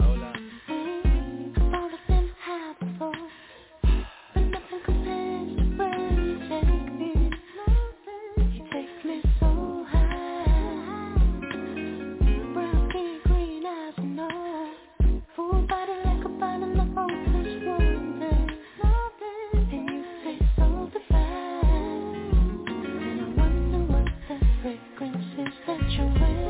Hold up. I've always been high before, but nothing compares to where you take me. You take me so high. Brown skin, green eyes and all. Full body like a bottle of open water. And you taste so divine. And I wonder what the fragrance is that you wear.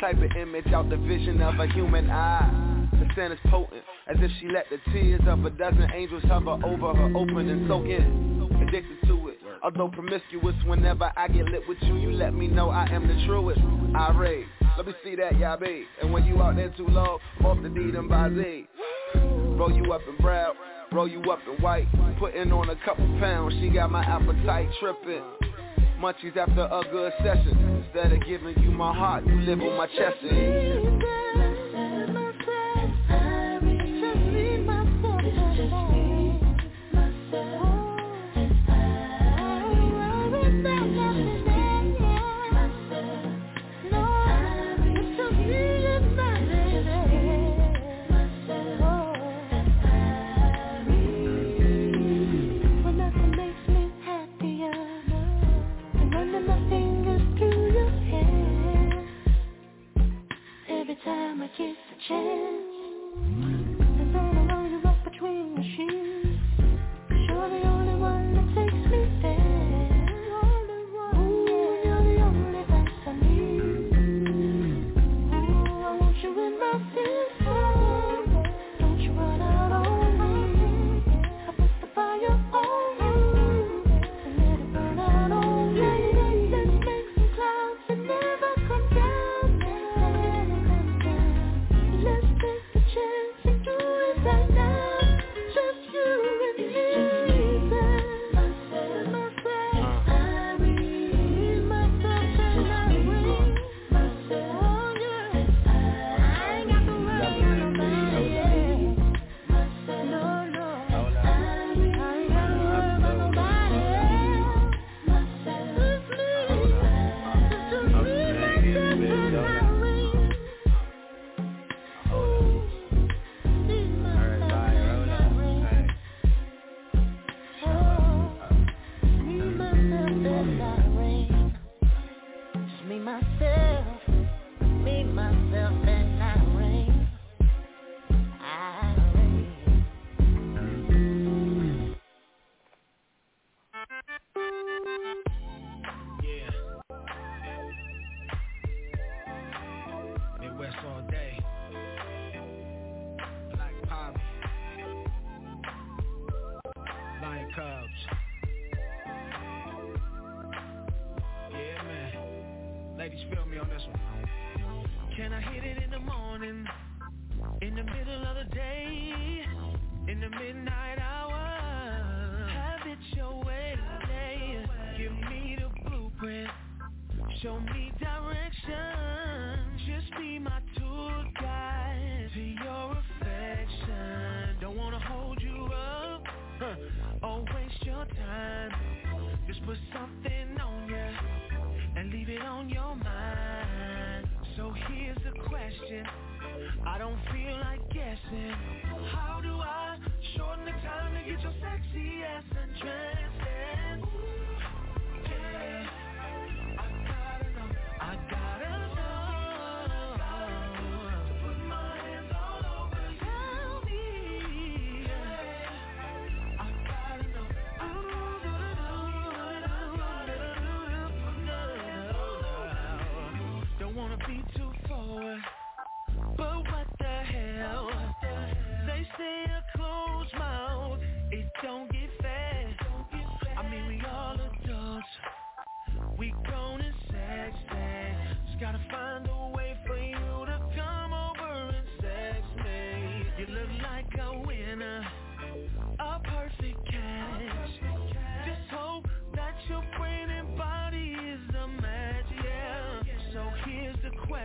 Type of image out the vision of a human eye. The scent is potent, as if she let the tears of a dozen angels hover over her, open and soak in. Addicted to it, although promiscuous. Whenever I get lit with you, you let me know I am the truest. I rave, let me see that, y'all babe. And when you out there too long, off the deed and by Z. Roll you up in brown, roll you up in white. Putting on a couple pounds, she got my appetite tripping. Munchies after a good session. Instead of giving you my heart, you live on my chest. Kiss the chance, and then I roll you up between the sheets. You're the only one that takes me there. Ooh, you're the only place I need. Ooh, I want you in my system. Don't you run out on me. I put the fire on you and let it burn out on me. Let's make some clouds that never come down.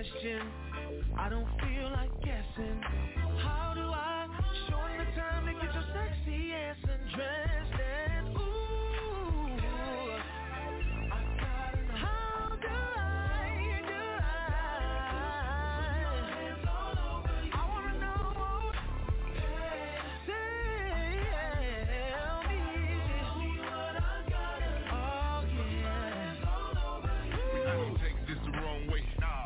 question. I don't feel like guessing. How do I shorten the time to get your sexy ass undressed?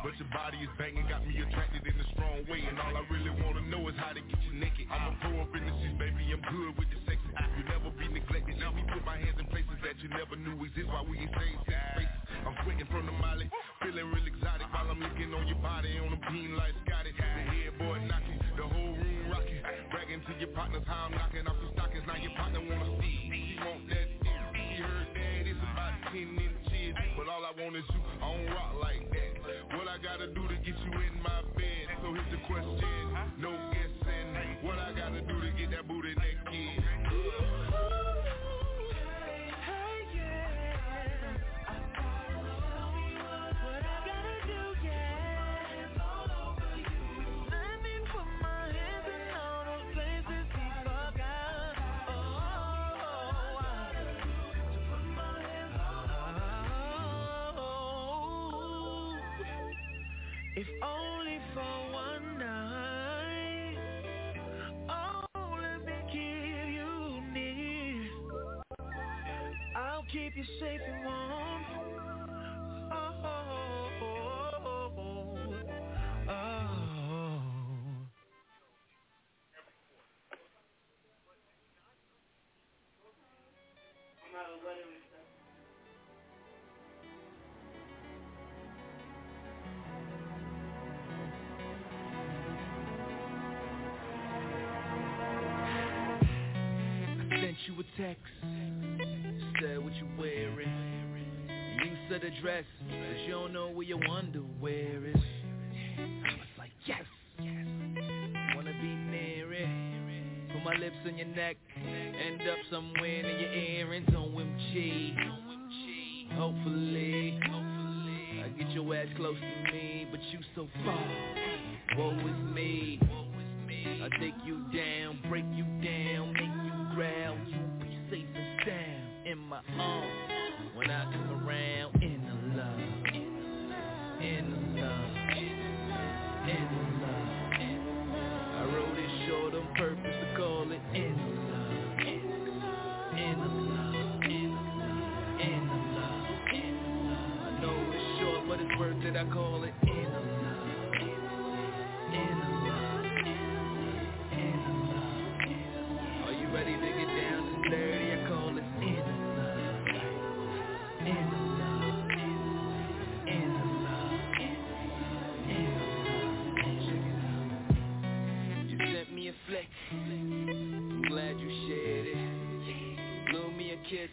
And your body is banging, got me attracted in a strong way, and all I really wanna know is how to get you naked. I'ma throw up in the sheets, baby, I'm good with the sex. You'll never be neglected. Let me put my hands in places that you never knew exist. While we exchange faces, I'm sweating from the molly, feeling real exotic. While I'm looking on your body, on a beam like Scotty. The headboard knocking, the whole room rocking, bragging to your partners how I'm knocking off the stockings. Now your partner wanna see, she want that. She heard that it's about 10 inches, but all I want is you. I don't rock like that. What I gotta do to get you in my bed? So here's the question, no guessing. What I gotta do to get that booty naked? If only for one night, all of the care you need, I'll keep you safe and warm. Oh. You a text, said what you wearing. You said a dress, cause you don't know where your underwear is. I was like, yes, wanna be near it. Put my lips on your neck, end up somewhere in your earrings. OMG, hopefully I get your ass close to me, but you so far. Woe is me, I take you down, break you down, make you ground. You be safe and sound in my arms when I come around. In the love, in the love, in the love. I wrote it short on purpose to call it in the love, in the love, in the love. I know it's short, but it's worth it. I call it in the love, in the love. Ready to get down to dirty, I call it in the love, in the love, in the love, in the love. You sent me a flick, I'm glad you shared it. Blew me a kiss,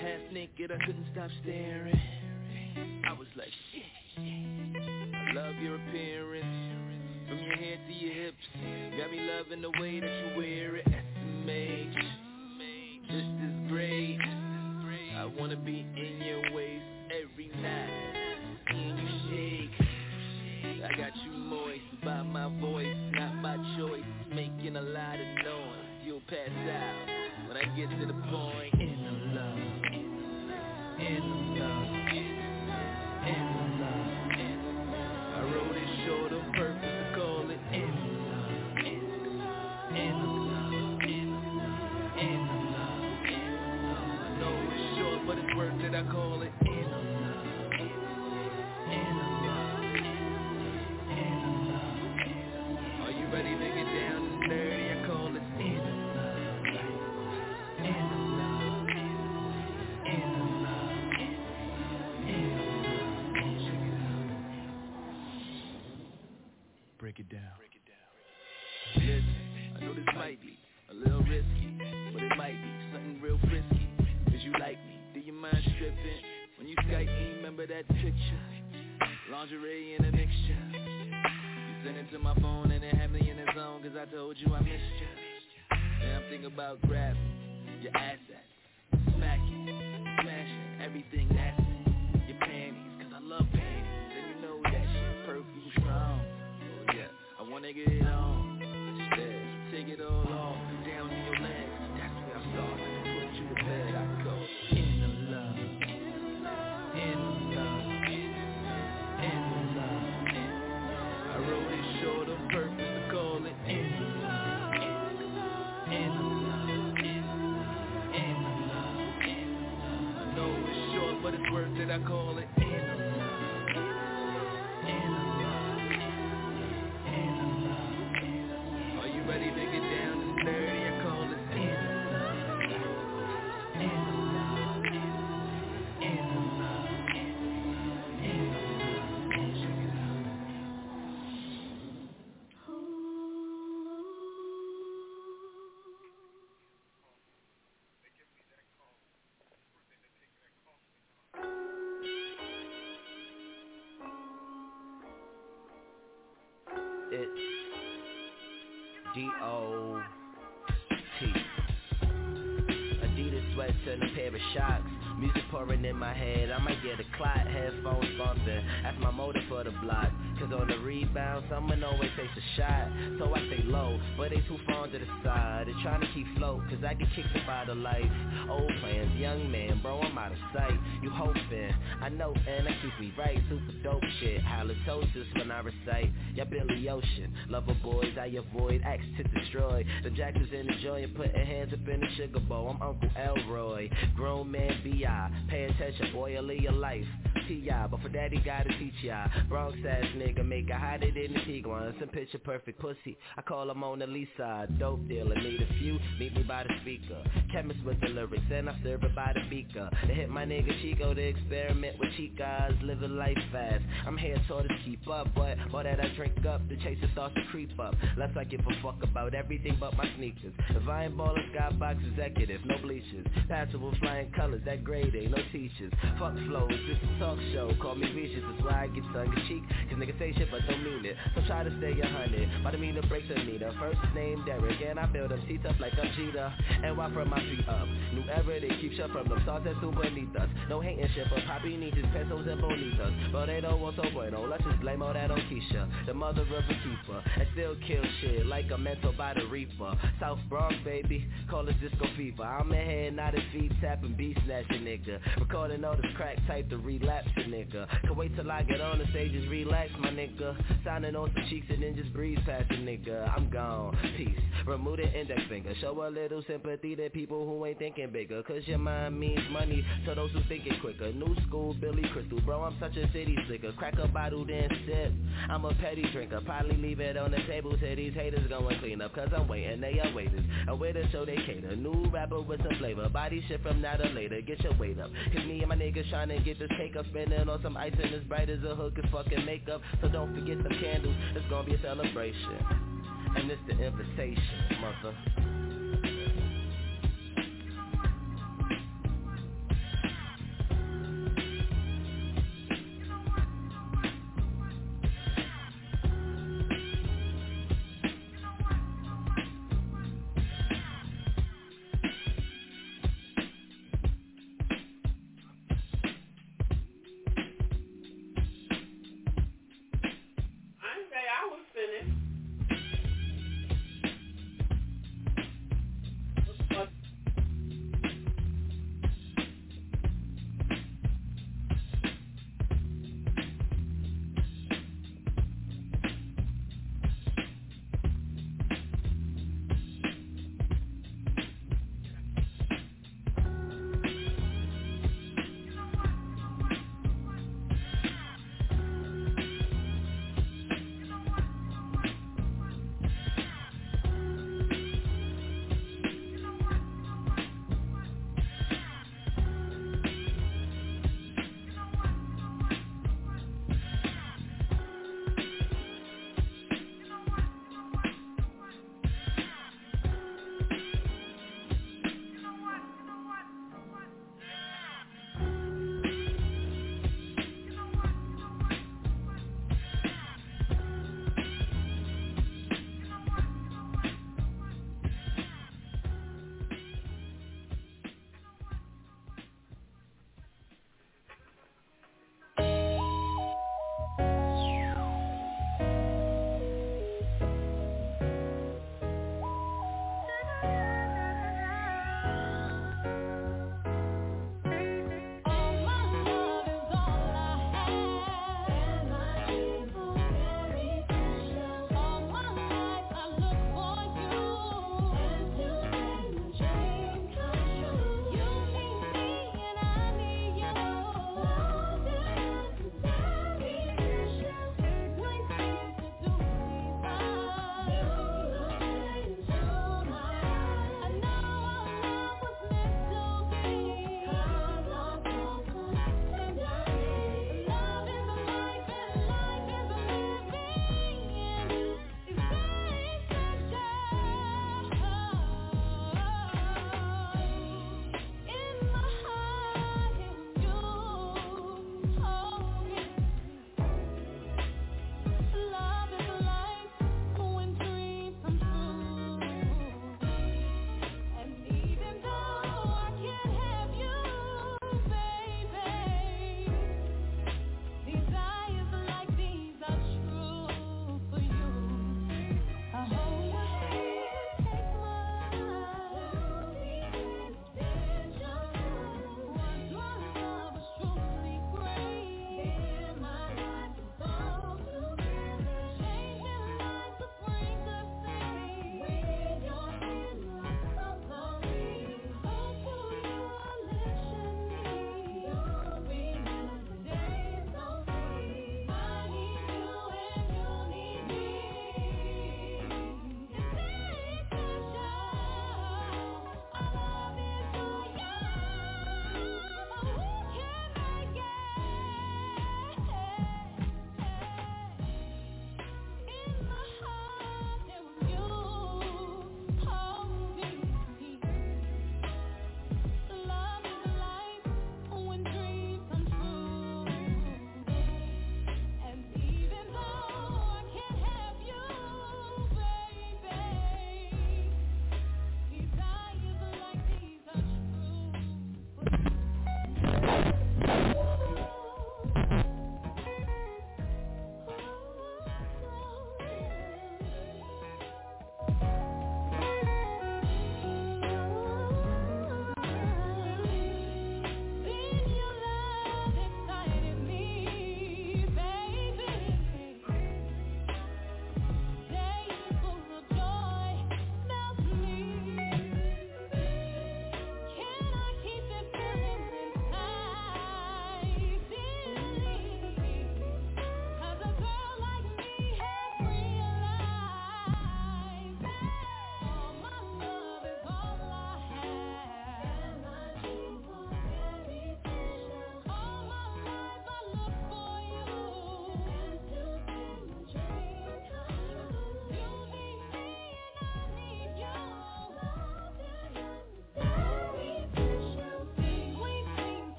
half naked, I couldn't stop staring. I was like, shit, I love your appearance, from your head to your hips. Got me loving the way that you wear it. Just as great, I wanna be in your ways every night. Seeing you shake, I got you moist by my voice, not by choice. Making a lot of noise, you'll pass out when I get to the point. In the love, in the love, in the love. I wrote it short on purpose to call it in the love, in the love. But it's worth it, I call it in the love, in the love, in the love. Are you ready to get down to dirty? I call it in the love, in the love, in the love, in the love. Break it down. Listen, I know this might be a little risky, but it might be something real frisky. Cause you like me. Do you mind stripping? When you Skype me, remember that picture? Lingerie in a mixture. You sent it to my phone and it had me in the zone. Cause I told you I missed you. Now I'm thinking about grabbing your assets, smacking, smashing everything that's in your panties. Cause I love panties and you know that shit. Perfume, word that I call it analog. Are you ready to get down to dirty? I call it D-O-T. Adidas sweats and a pair of shocks. Music pouring in my head, I might get a clot. Headphones bumping, that's my motive for the block. Cause on the rebound, someone always takes a shot. So I stay low, but they too far to the side. They're trying to keep float, cause I get kicked up out of life. Old plans, young man, bro, I'm out of sight. You hoping, I know, and that keep me right. Super dope shit, halitosis when I recite. Yeah, Billy Ocean, lover boys, I avoid acts to destroy. The jackers enjoying, putting hands up in the sugar bowl. I'm Uncle Elroy, grown man B.I. Pay attention, boy, I'll live your life. T.I., but for daddy gotta teach y'all. Bronx ass nigga, make her hotter than the Tiguan. Some picture perfect pussy, I call her Mona Lisa. Dope dealer, need a few, meet me by the speaker. Chemist with the lyrics, and I serve it by the beaker. They hit my nigga Chico to experiment with chicas, living life fast. I'm here taught to keep up, but all that I drink up, the chaser starts to creep up. Less I give a fuck about everything but my sneakers. If I ain't ballin', skybox executive, no bleachers. Passable flying colors, that grade ain't no teachers. Fuck flows, this is talk show, call me vicious, that's why I get tongue in cheek. Cause niggas say shit but don't mean it, so try to stay 100. By the mean to break the meter, first name Derek, and I build up seats up like I'm Cheetah. And why from my feet up, new era they keep shut from them stars that's super beneath us. No hating shit, but Poppy needs his pesos and bonitas. But they don't want so bueno, let's just blame all that on Keisha, the mother of a keeper, and still kill shit like a mental by the reaper. South Bronx baby, call it disco fever. I'm in here, not his feet tapping, beat snatching nigga, recording all this crack type to relapse a nigga. Can wait till I get on the stage, just relax my nigga, signing on some cheeks and then just breeze past the nigga. I'm gone, peace, remove the index finger, show a little sympathy to people who ain't thinking bigger, cause your mind means money to those who think it quicker. New school Billy Crystal, bro, I'm such a city slicker, crack a bottle then sip, I'm a petty drinker, probably leave it on the table till these haters going clean up, cause I'm waiting, they are waiters, and with a show they cater, new rapper with some flavor, body shit from now to later, get your weight up, cause me and my niggas trying to get this cake up, spinning on some ice and as bright as a hooker's fucking makeup, so don't forget some candles, it's gonna be a celebration, and it's the invitation, mother.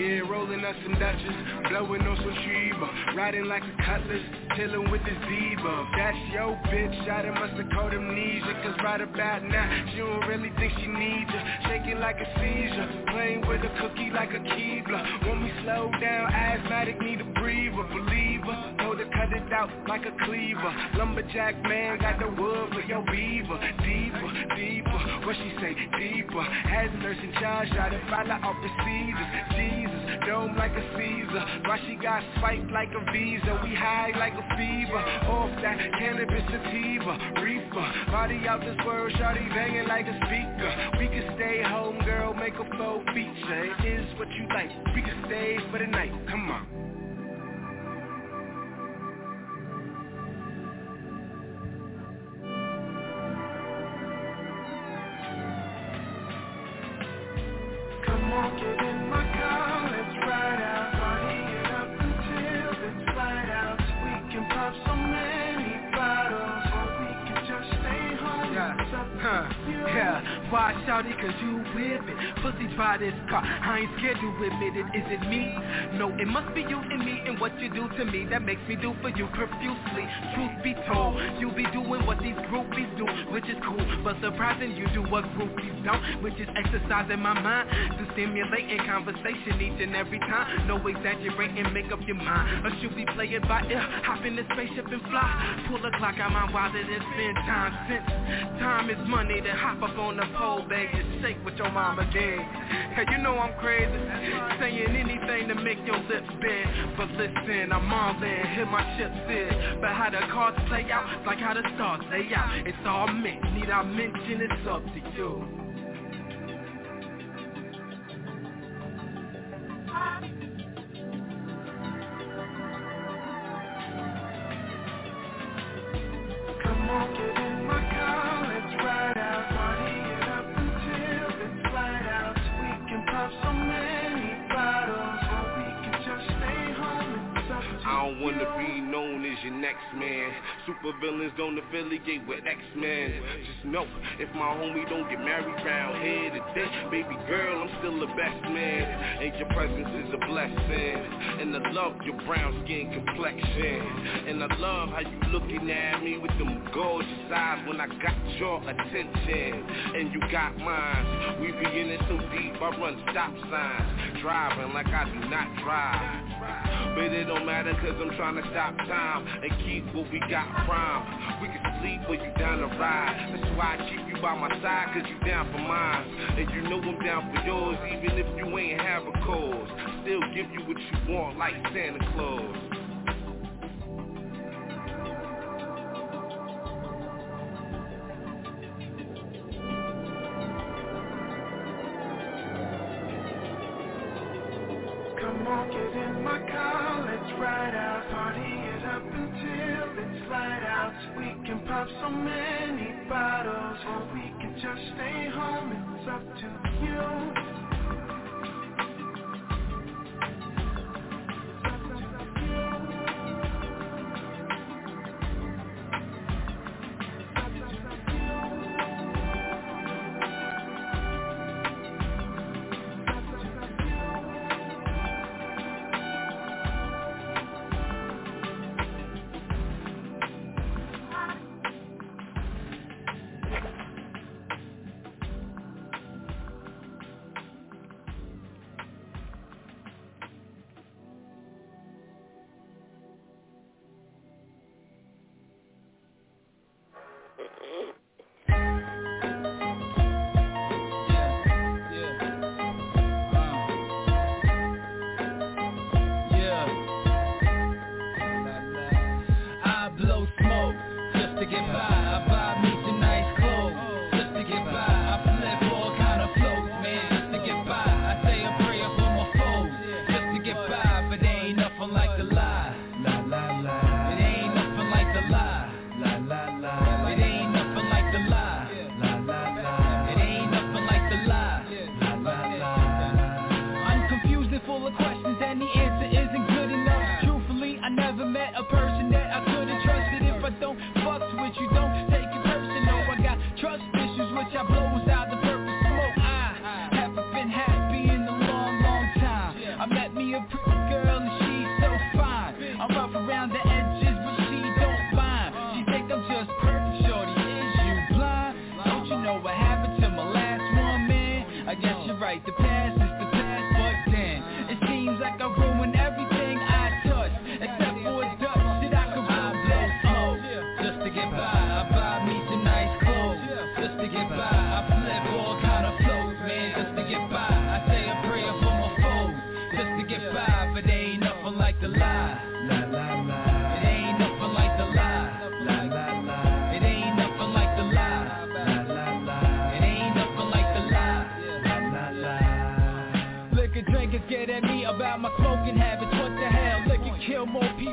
Yeah, rolling up some Dutchess, blowing on some Sheba, riding like a cutlass, chilling with the zebra. That's yo bitch, I done must have caught amnesia, cause right about now, she don't really think she needs ya. Shaking like a seizure, playing with a cookie like a Keebler. When we slow down, asthmatic, need a breather, believer. Told her cut it out like a cleaver. Lumberjack man, got the wood for your beaver. Deeper, deeper, what she say? Deeper. Had nurse in charge, try to follow off the Caesars. Jesus, dome like a Caesar. Why she got spiked like a visa? We high like a fever, off that cannabis sativa. Reefer, body out this world, shawty banging like a speaker. We can stay home, girl, make a full feature. It is what you like, we can stay for the night, come on. Get in my car, let's ride out. Party it up until it's light out. We can pop so many bottles, or we can just stay home. Why shout it, cause you with it. Pussy by this car, I ain't scared to admit it. Is it me? No, it must be you and me. And what you do to me, that makes me do for you profusely. Truth be told, you be doing what these groupies do, which is cool, but surprising you do what groupies don't, which is exercising my mind to stimulate in conversation each and every time. No exaggerating, make up your mind, or should we play it by ear? Hop in the spaceship and fly. Pull a clock out my wallet and spend time since time is money. Then hop up on the pole, baby, and shake what your mama gave. Hey, you know I'm crazy, saying anything to make your lips bend. But listen, I'm all in, hit my chips in. But how the cards play out, like how the stars lay out, it's all meant, need I mention, it's up to you. Come on, get in my car, let's ride out. Party it up until it's light out. We can pop so many bottles, or we can just stay home. It's up to I don't wanna be known as your next man. Super villains don't affiliate with X-Men. Just know, if my homie don't get married round here today, baby girl, I'm still the best man. And your presence is a blessing, and I love your brown skin complexion, and I love how you looking at me with them gorgeous eyes when I got your attention, and you got mine. We be in it so deep, I run stop signs, driving like I do not drive. But it don't matter, cause I'm trying to stop time and keep what we got prime. We can sleep when you down to ride. That's why I keep you by my side, cause you down for mine, and you know I'm down for yours. Even if you ain't have a cause, still give you what you want like Santa Claus. Come on, get in my car, let's ride out. Party it up until it's light out. We can pop so many bottles, or we can just stay home, it's up to you.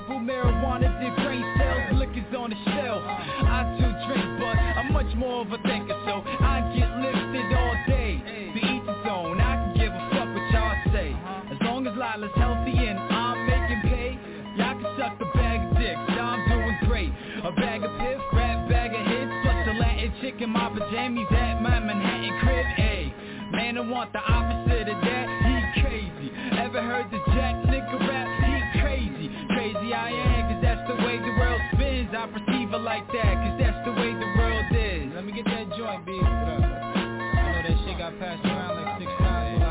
edible marijuana than brain cells. Liquor's on the shelf. I too drink, but I'm much more of a thinker, so I get lifted all day. To each his own, I can give a fuck what y'all say. As long as Lila's healthy and I'm making pay, y'all can suck the bag of dicks. I'm doing great. A bag of piff, grab bag of hits, plus a Latin chick in my pajamas at my Manhattan crib. Ayy, man, I want the opposite of that. He crazy. Ever heard the Jack nigga rap? He crazy. Crazy I am, cause that's the way the world spins. I perceive it like that, cause that's the way the world is. Let me get that joint, B. I know that shit got passed around like 6 times.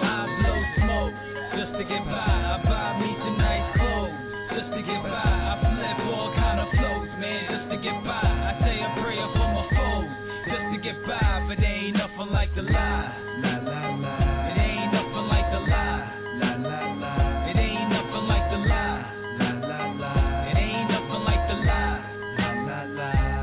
I blow smoke just to get by. I buy me some nice clothes just to get by. I flip all kind of flows, man, just to get by. I say a prayer for my foes just to get by, but they ain't nothing like the lie. La la la. It ain't nothing like the lie. La la la. It ain't nothing like the lie. La la la. It ain't nothing like the lie. La la la.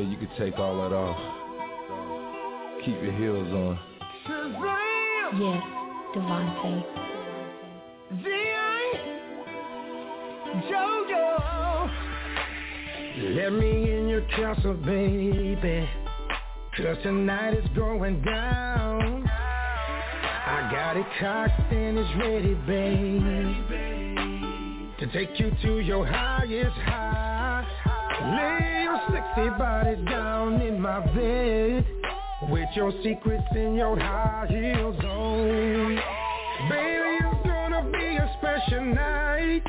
You can take all that off. Keep your heels on. Yes, Devontae. JoJo. Let me in your castle, baby, cause tonight is going down. I got it cocked and it's ready, baby, to take you to your highest high. Lay your sexy body down in my bed, with your secrets in your high heels on. Baby, it's gonna be a special night,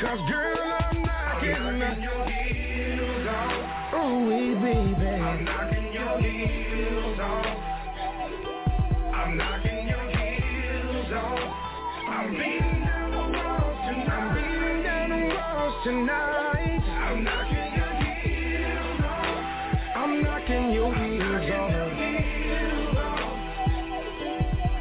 cause girl, I'm knocking your heels off. Oh, baby, I'm knocking your heels off. I'm knocking your heels off. I'm beating down the walls tonight. I'm beating down the walls tonight. I'm knocking. I'm knocking your heels off.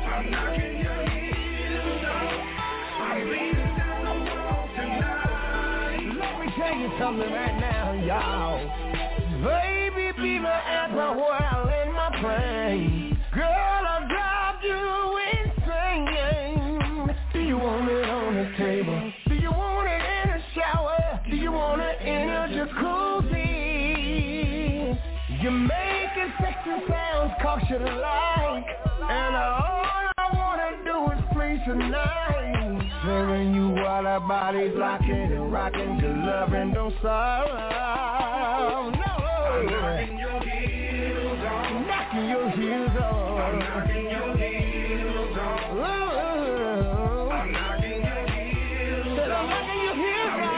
I'm knocking your heels off. I'm beating down the wall tonight. Let me tell you something right now, y'all. Baby, be my apple while in my brain. Girl, I've got you insane. Do you want it on the table? Do you want it in the shower? Do you want it in a jacuzzi? You're making sexy sounds cause you like, and all I wanna do is please tonight. Serving you while our bodies locking and rocking, good loving don't sorrow. No. I'm knocking your heels off. Knocking your heels off. I'm knocking your heels off. Ooh. I'm knocking your heels off. I'm knocking your heels off.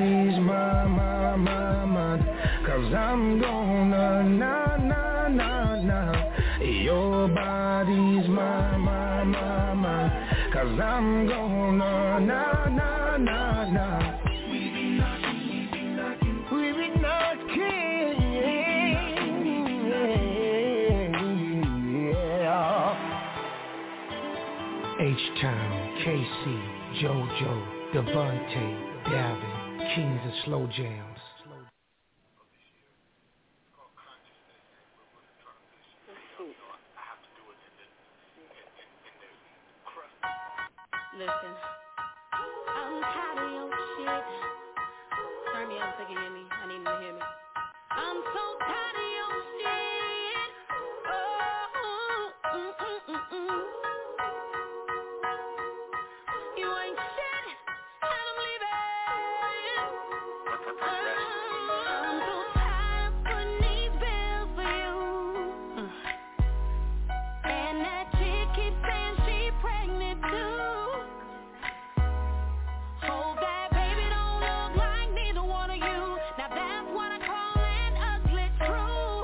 These Your body's mine. 'Cause I'm gonna We be knocking. Yeah. H-Town, KC, JoJo, Devontae, Davin, Kings of Slow Jams. Listen, I'm tired of your shit. Turn me up so you can hear me. I need them to hear me. I'm so tired of your shit. You ain't shit, and I'm leaving. I'm so tired of putting these bills for you. And that chick keeps saying she pregnant too. That's what I call an ugly truth.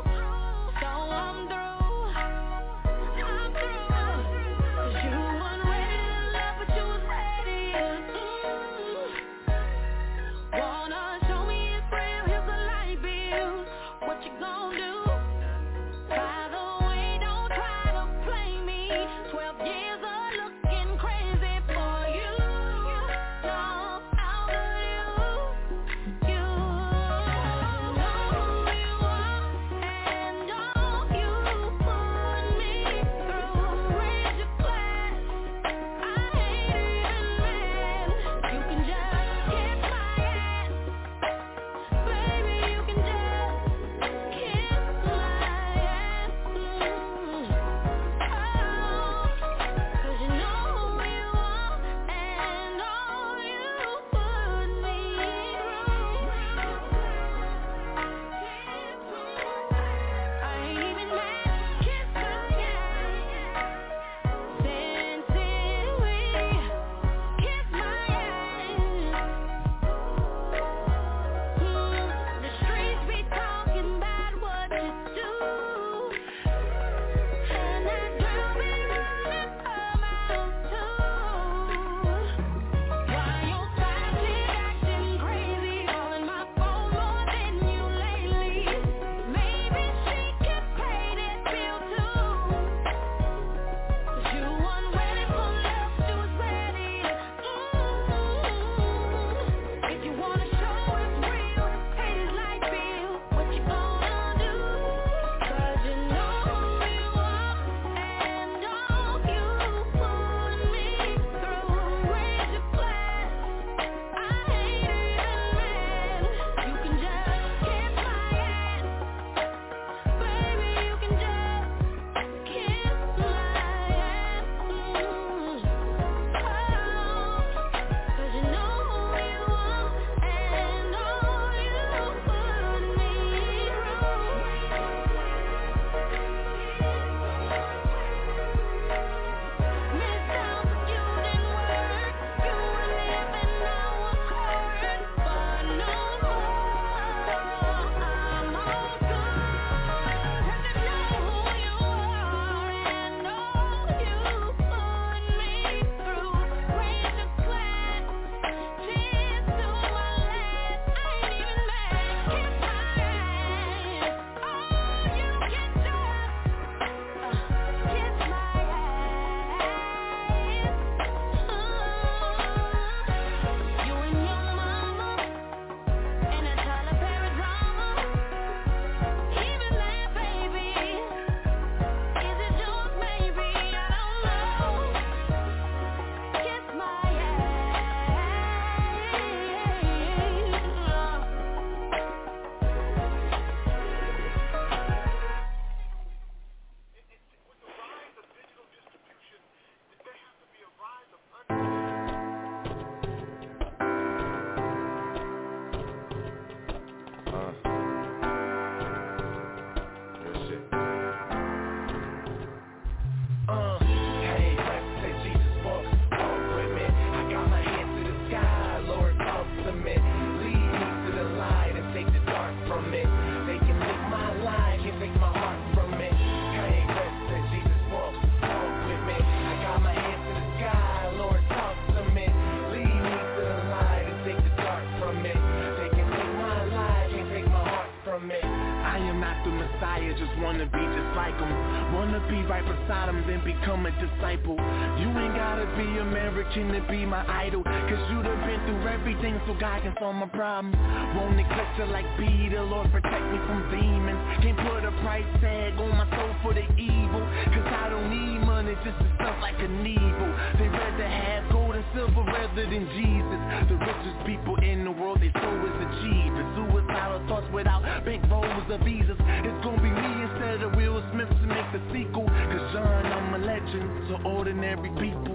just like him. Wanna be right beside him, then become a disciple. You ain't gotta be American to be my idol, cause you done been through everything, so God can solve my problems. Won't neglect you like Peter, Lord protect me from demons. Can't put a price tag on my soul for the evil, cause I don't need money just to stuff like an evil. They rather have gold and silver rather than Jesus. The richest people in the world, they so is achievers. Suicidal thoughts without big rolls of visas. It's gonna be me instead of Will Smith to make the sequel, cause John, I'm a legend to ordinary people.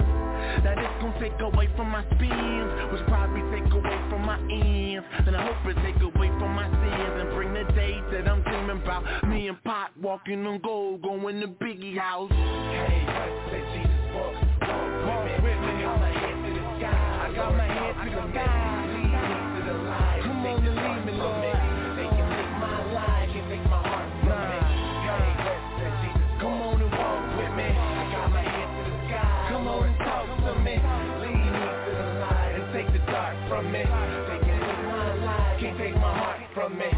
Now this gon' take away from my spins, which probably take away from my ends, and I hope it take away from my sins, and bring the day that I'm dreaming about. Me and Pac walking on gold, going to Biggie house. Hey, let Jesus walk with me. I got my head to the sky, I got my head to the sky. Come on and leave me, Lord. They can take my life, they can take my heart from me. Hey, let Jesus come on and walk with me. I got my head to the sky, come on and talk to me. Lead me to the light and take the dark from me. They can take my life, can't take my heart from me.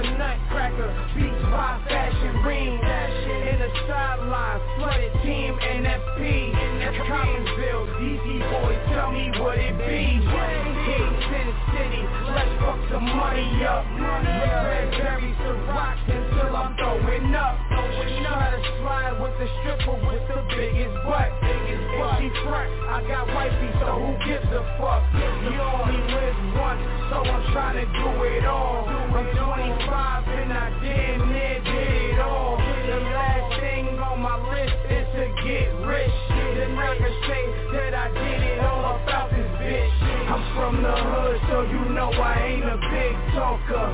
Nutcracker, beats by fashion ring. In a the sidelines, flooded team NFP. Collinsville, DC boys, tell me what it be. Kingston City, let's fuck the money up. Red berries to rocks until I'm throwing up. Try to slide with the stripper with the biggest butt. If she crack, I got wifey, so who gives a fuck? You only live once, so I'm trying to do it all. I'm 25 and I damn near did it all. The last thing on my list is to get rich. Then I can say that I did it all about this bitch. I'm from the hood, so you know I ain't a big talker.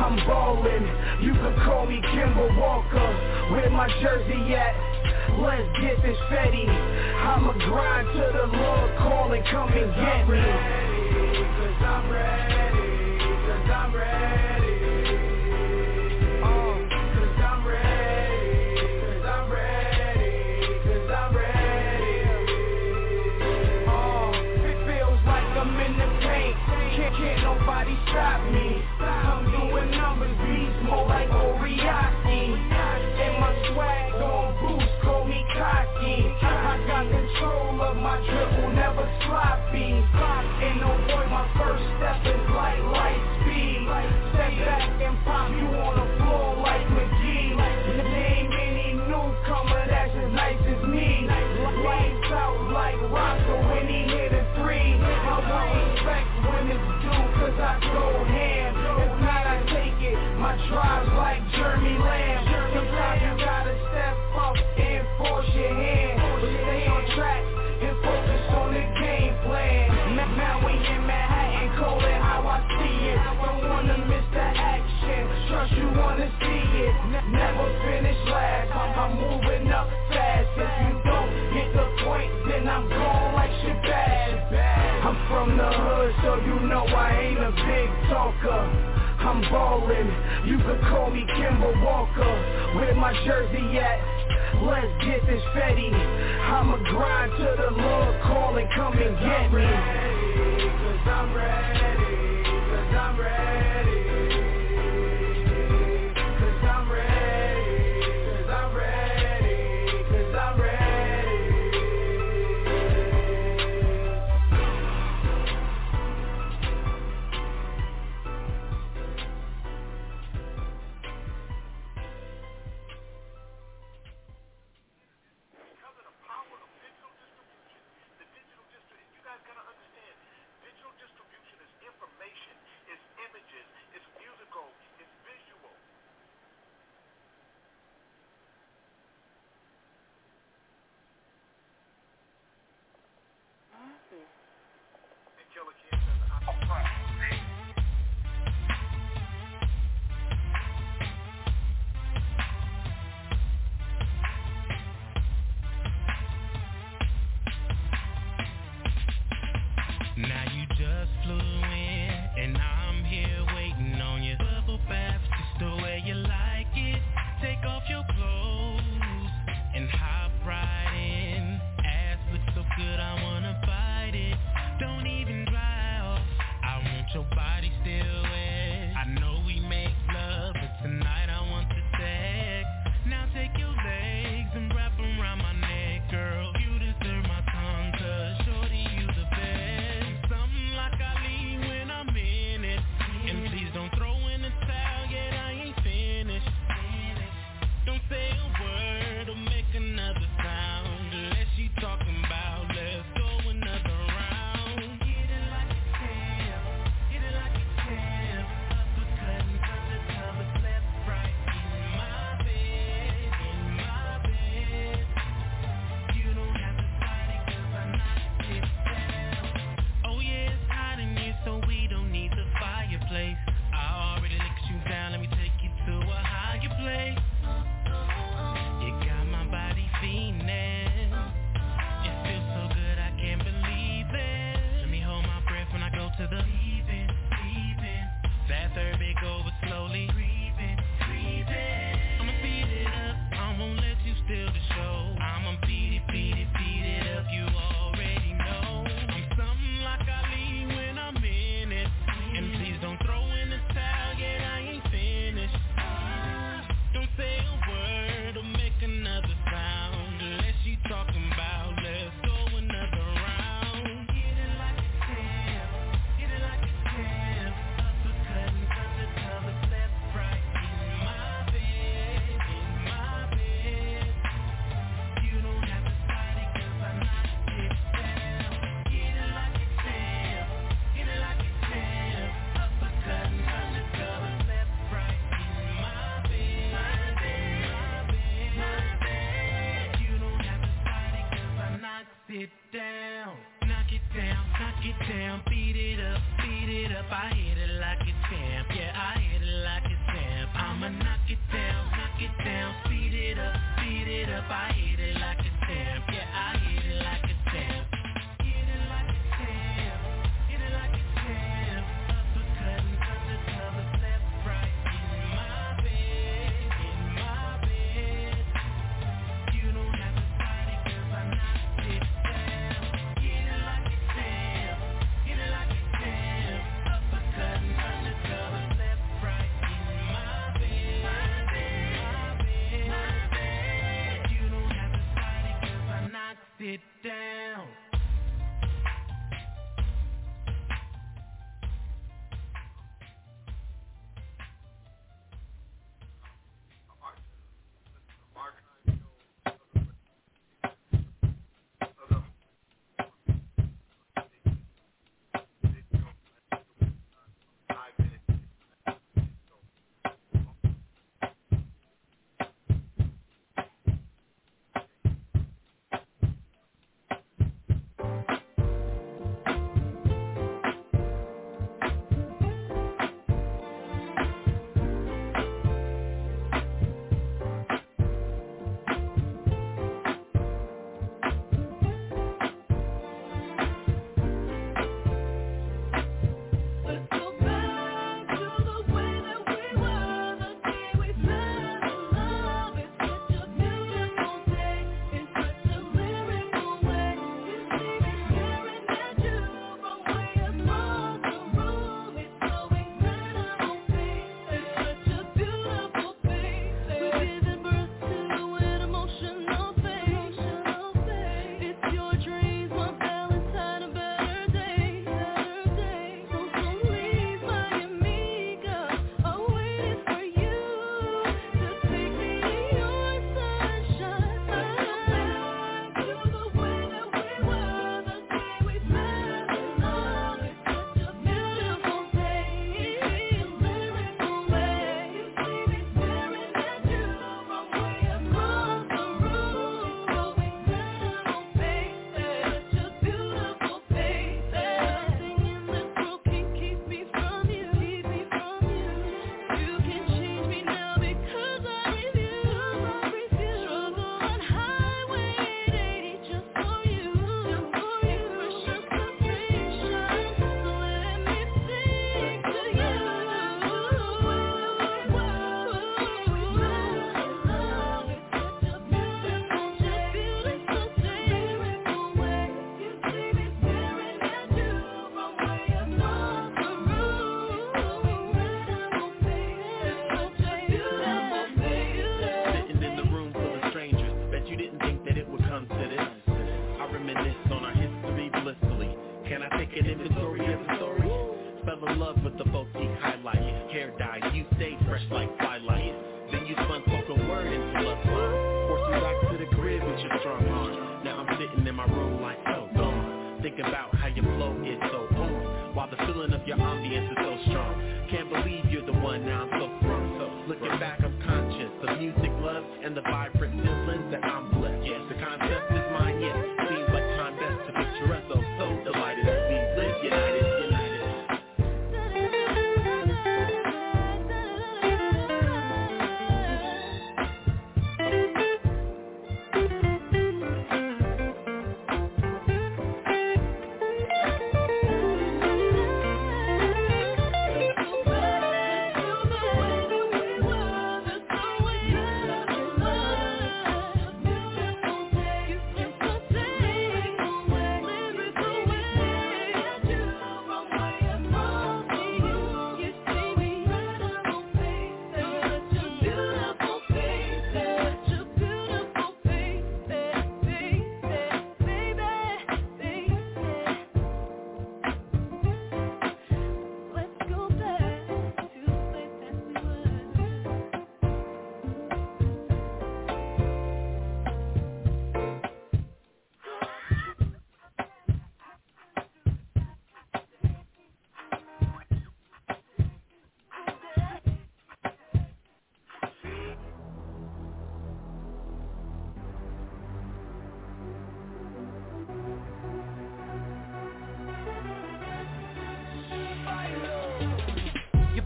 I'm ballin', you can call me Kimber Walker. Where my jersey at? Let's get this fetty. I'ma grind to the Lord, call and come and get me. 'Cause I'm ready, 'cause I'm ready. 'Cause I'm ready, 'cause I'm ready, 'cause I'm ready. It feels like I'm in the paint. Can't nobody stop me. More like Oriaki. And my swag on boost, call me cocky. I got control of my dribble, never sloppy. And no boy, my first step is like light speed. Step back and pop you on the floor like McGee. Name any newcomer that's as nice as me. Lights out like Rocco when he hit a three. I want respect when it's due, 'cause I go ham. If not, I take it. My tribe's like Jeremy Lamb. Sometimes you gotta step up and force your hand. But stay on track and focus on the game plan. Now we in Manhattan, call it how I see it. Don't wanna miss the action, trust you wanna see it. Never finish last, I'm moving up fast. If you don't hit the point, then I'm gone like Shabazz. I'm from the hood, so you know I ain't a big talker. I'm ballin', you could call me Kimber Walker. Where my jersey at? Let's get this fetty. I'ma grind to the Lord, call and come and get me. 'Cause I'm ready, 'cause I'm ready. 'Cause I'm ready, 'cause I'm ready, 'cause I'm down, cock it down, beat it up, I hit it like it's damp, yeah, I hit it like it's damp. I'ma knock it down, beat it up, I hit it like it's damp, yeah, I hit it like it's damp. Hit it like it's damp, hit it like it's damp. Uppercut and undercover, left, right, in my bed, you don't have to fight it 'cause I knocked it down. Hit it like it's damp, hit it like it's damp. Uppercut and undercover, left, right, in my bed, you don't have to fight it 'cause I knocked it down.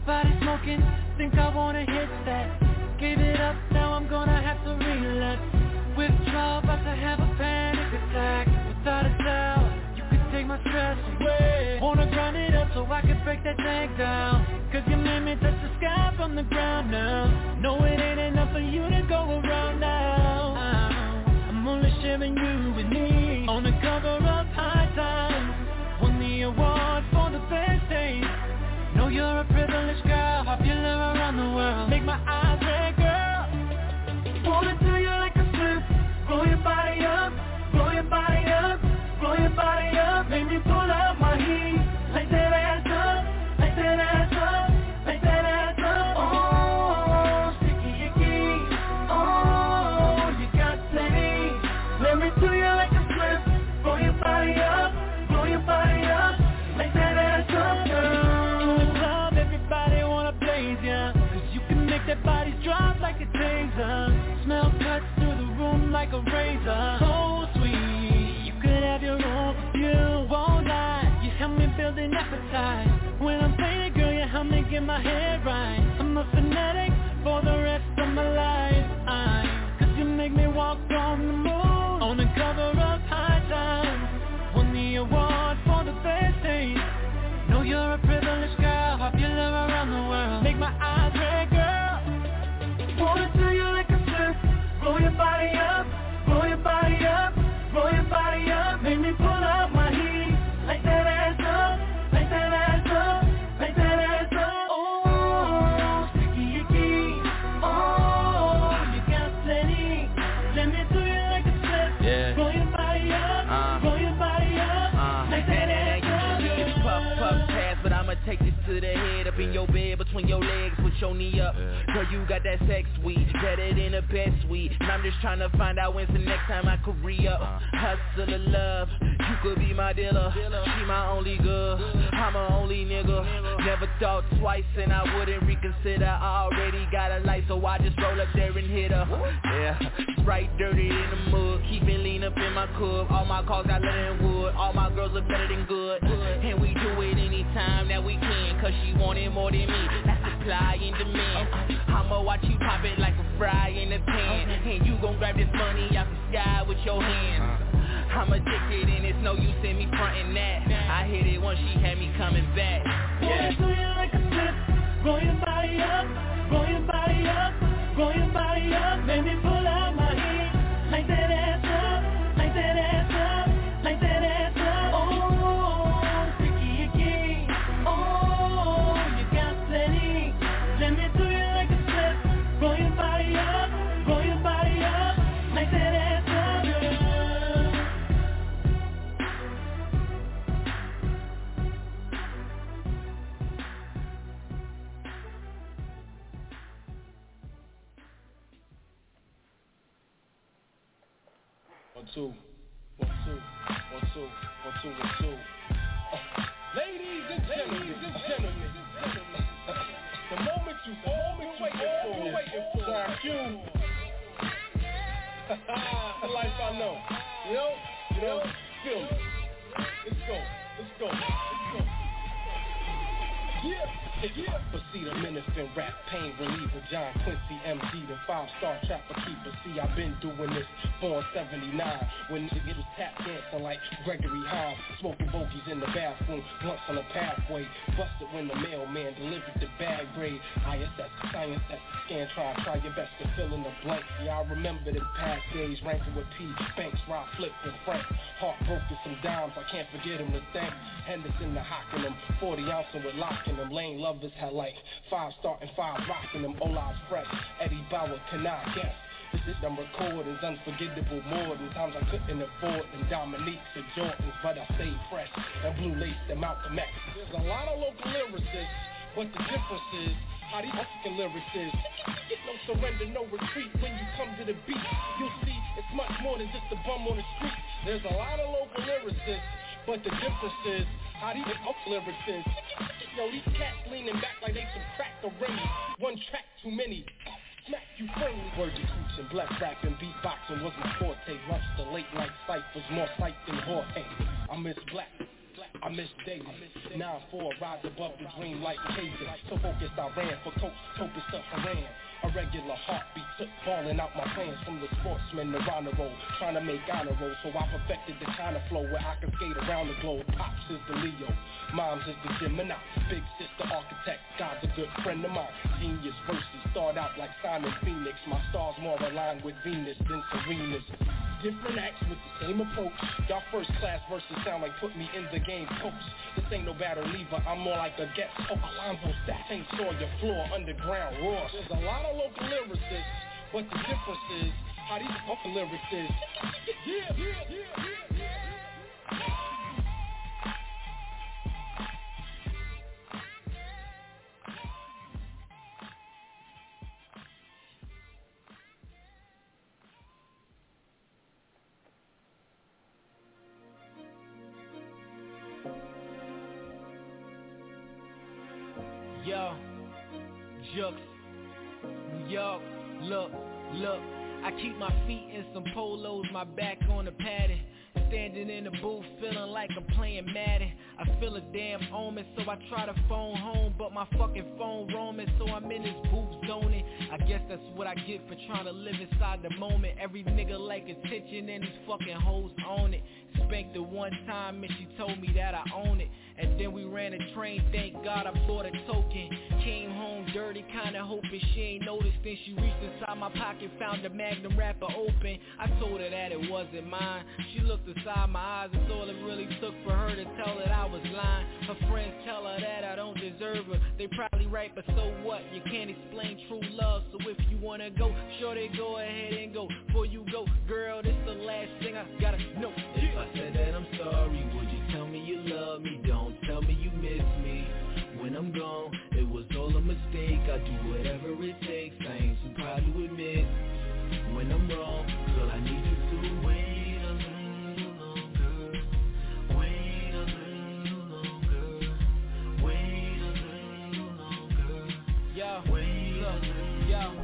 Everybody smoking, think I wanna hit that. Gave it up, now I'm gonna have to relax. Withdraw, about to have a panic attack. Without a doubt, you can take my stress away. Wanna grind it up so I can break that tank down. Cause your limit touch the sky from the ground now. No, it ain't enough for you to go around now. I'm only sharing you with me. On the cover of High Times, won the award for the best days. Know you're a privileged girl, popular around the world. Make my eyes red, girl. Wanna do you like a flip. Blow your body up, blow your body up, blow your body up. Make me pull out my heat. Light that ass up, light that ass up, light that ass up. Oh, sticky icky. Oh, you got plenty. Let me do you like a flip. Blow your body up, blow your body up. Light that ass up, girl. That body drop like a taser. Smell cuts through the room like a razor. So sweet, you could have your own perfume. Won't lie, you help me build an appetite. When I'm playing, girl, you help me get my head right. I'm a fanatic for the rest of my life. Cause you make me walk on the moon. On the cover of High Times, won the award for the best thing. Know you're a privileged girl, popular around the world. Make my eyes red, girl. Wanna do you like a flip. Blow your body up, blow your body up, blow your body up. Make me pull out my heat. Light that ass up, light that ass up, light that ass up. Oh, sticky icky. Oh, you got plenty. Let me do you like a flip. Yeah. Blow your body up, blow your body up, light that ass up. You can puff, puff, pass, but I'ma take this to the head. Up in your bed, between your legs, with your knee up. Girl, you got that sex weed, better than the best weed. And I'm just trying to find out when's the next time I could re-up. Hustle of love, you could be my dealer. She my only girl, I'm her only nigga. Never thought twice and I wouldn't reconsider. I already got a life, so I just roll up there and hit her. Yeah, Sprite dirty in the mud, keepin' lean up in my cup. All my cars got leather and wood, all my girls are better than good. And we do it anytime that we can, cause she wanted more than me. That's supply and demand. I'ma watch you pop it like a fry in a pan. And you gon' grab this money out the sky with your hands. I'm addicted and it's no use in me frontin' that. I hit it once, she had me coming back. Yeah. Wanna do you like a flip. Roll your body up, roll your body up, roll your body up. Make me pull out my head. Like that ass up, like that ass up, like that ass up. Oh, sticky again. Oh, you got plenty. Let me do you like a flip. Roll your body up, roll your body up, like that ass up. One, two. Ladies and gentlemen. The moment you waiting for. Thank you. The life I know. You know, feel me. Let's go. Yeah. Proceed a minister, rap, pain reliever, John Quincy, MD, the 5-star trapper keeper. See, I've been doing this for 79. When niggas was tap dancing like Gregory Hines, smoking bogeys in the bathroom, blunts on the pathway. Busted when the mailman delivered the bad grade. ISS, science, that's the scan, try your best to fill in the blank. Yeah, I remember the past days, ranking with P, Banks, Rob, Flip, and Frank. Heart broken some dimes, I can't forget him to thank. Henderson, the hocking them, 40-ouncer with locking them. Lane lovers had like 5-star and 5 rocking them. Ola's fresh, Eddie Bauer, can I guess? This I'm recording unforgettable more than times I couldn't afford than Dominique's and Jordan's, but I stay fresh. That blue lace, that Malcolm X. There's a lot of local lyricists, but the difference is how these fucking lyrics is. Get no surrender, no retreat. When you come to the beat, you'll see it's much more than just a bum on the street. There's a lot of local lyricists, but the difference is how these fucking lyrics is. Yo, these cats leaning back like they some crack already. One track too many. Smack you friendly. Word to cooch and black rap and beatboxing was my forte. Rush the late night sight was more sight than Jorge. I miss black. I misdated. 9-4, rise above the dream like chasing. So focused I ran for coach, topus to Haran. A regular heartbeat took falling out my plans. From the sportsman to honor roll, trying to make honor roll. So I perfected the kind of flow where I can skate around the globe. Pops is the Leo, moms is the Gemini. Big sister architect, God's a good friend of mine. Genius verses start out like Simon Phoenix. My stars more aligned with Venus than Serena's. Different acts with the same approach. Y'all first class verses sound like put me in the game coach. This ain't no battle lever, I'm more like a guest. Oh, Alonzo Stats ain't saw your floor underground roar. There's a lot of local lyricists, but the difference is how these local lyricists. Yeah. Yo, Jux, New York, look, I keep my feet in some polos, my back on the padded. Standing in the booth, feeling like I'm playing Madden. I feel a damn omen, so I try to phone home, but my fucking phone roaming, so I'm in this booth zoning. I guess that's what I get for trying to live inside the moment. Every nigga like attention and these fucking hoes own it. Spanked her one time and she told me that I own it. And then we ran a train, thank God I bought a token. Came home dirty, kinda hoping she ain't noticed. Then she reached inside my pocket, found a Magnum wrapper open. I told her that it wasn't mine. She looked inside my eyes, that's all it really took for her to tell that I was lying. Her friends tell her that I don't deserve her. They probably right, but so what? You can't explain true love, so if you wanna go, sure they go ahead and go. Before you go, girl, this the last thing I gotta know. If I said that I'm sorry, would you tell me you love me? Don't tell me you miss me. When I'm gone, it was all a mistake. I do whatever it takes, I ain't so proud to admit. When I'm wrong, girl, I need you to wait a little longer. Wait a little longer. Wait a little longer. Yeah, wait a little longer.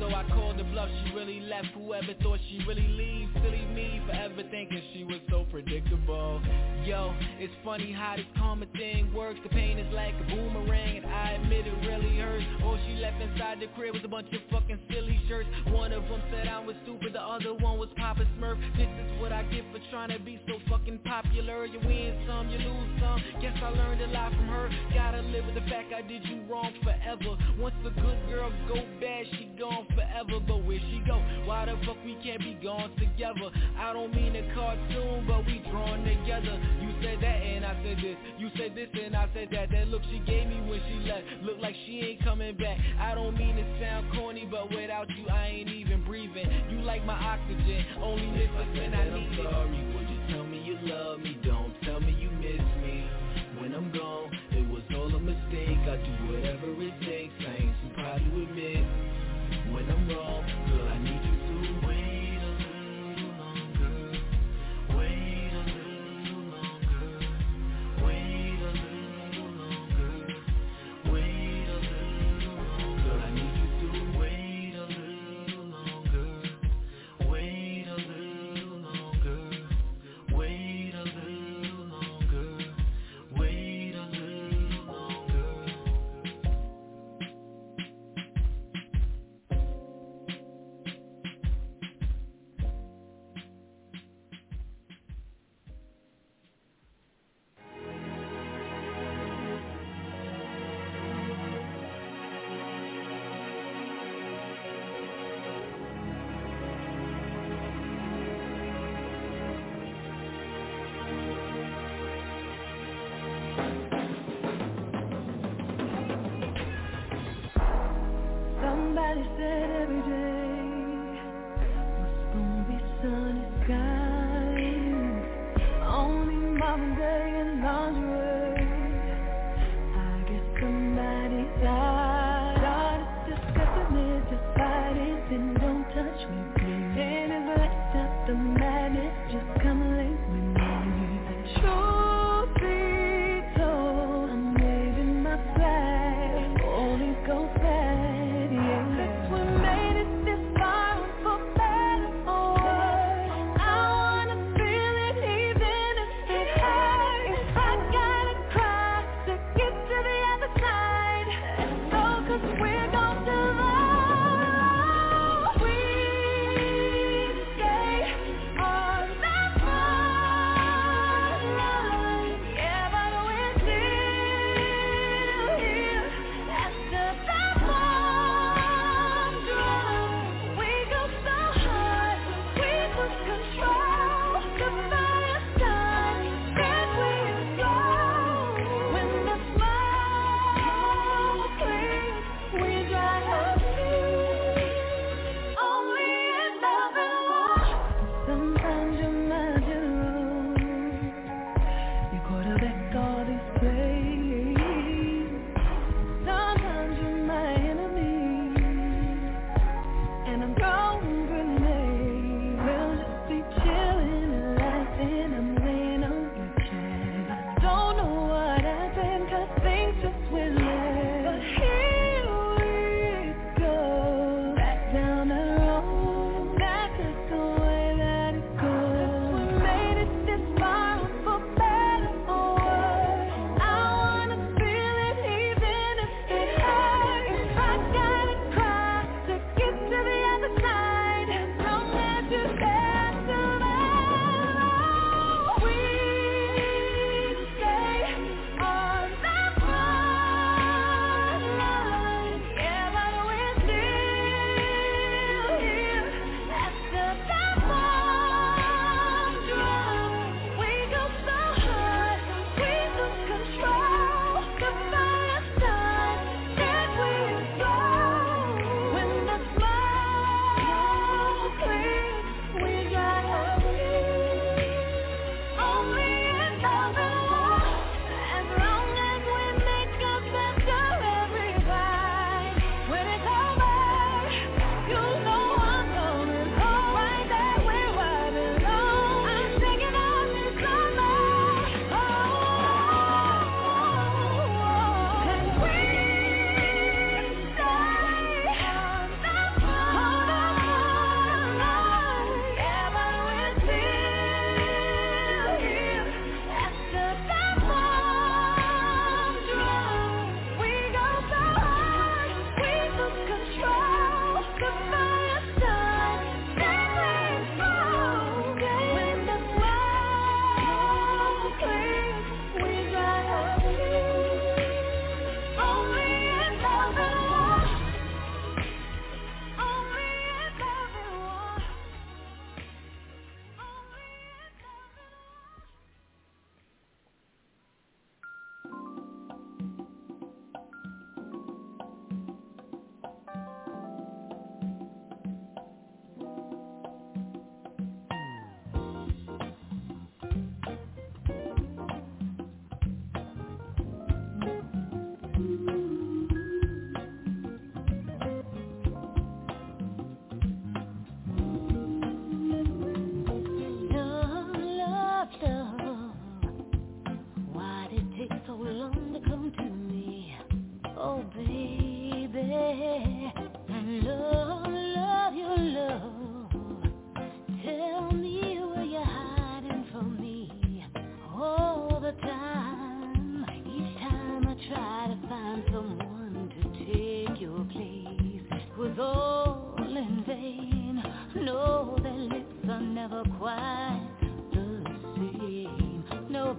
So I called the bluff, she really left. Whoever thought she really leave, silly me, forever thinking she was so predictable. Yo, it's funny how this karma thing works. The pain is like a boomerang, and I admit it really hurts. All she left inside the crib was a bunch of fucking silly shirts. One of them said I was stupid, the other one was Papa Smurf. This is what I get for trying to be so fucking popular. You win some, you lose some. Guess I learned a lot from her. Gotta live with the fact I did you wrong forever. Once a good girl go bad, she gone forever, but where she go? Why the fuck we can't be gone together? I don't mean a cartoon, but we drawn together. You said that and I said this. You said this and I said that. That look she gave me when she left looked like she ain't coming back. I don't mean to sound corny, but without you I ain't even breathing. You like my oxygen, only miss us when I need it. Sorry, would you tell me you love me? Don't tell me you miss me. When I'm gone, it was all a mistake. I do whatever it takes, I ain't so proud to admit. When I'm wrong, girl, I need you to wait a little longer. Wait a little longer. Wait a little longer. Wait a little longer. Girl, I need you to wait a little longer. Wait a little longer. Wait a little longer. Wait a little longer. Go fast, yeah, 'cause we made it this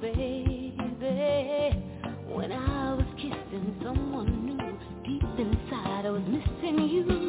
baby. When I was kissing someone new, deep inside I was missing you.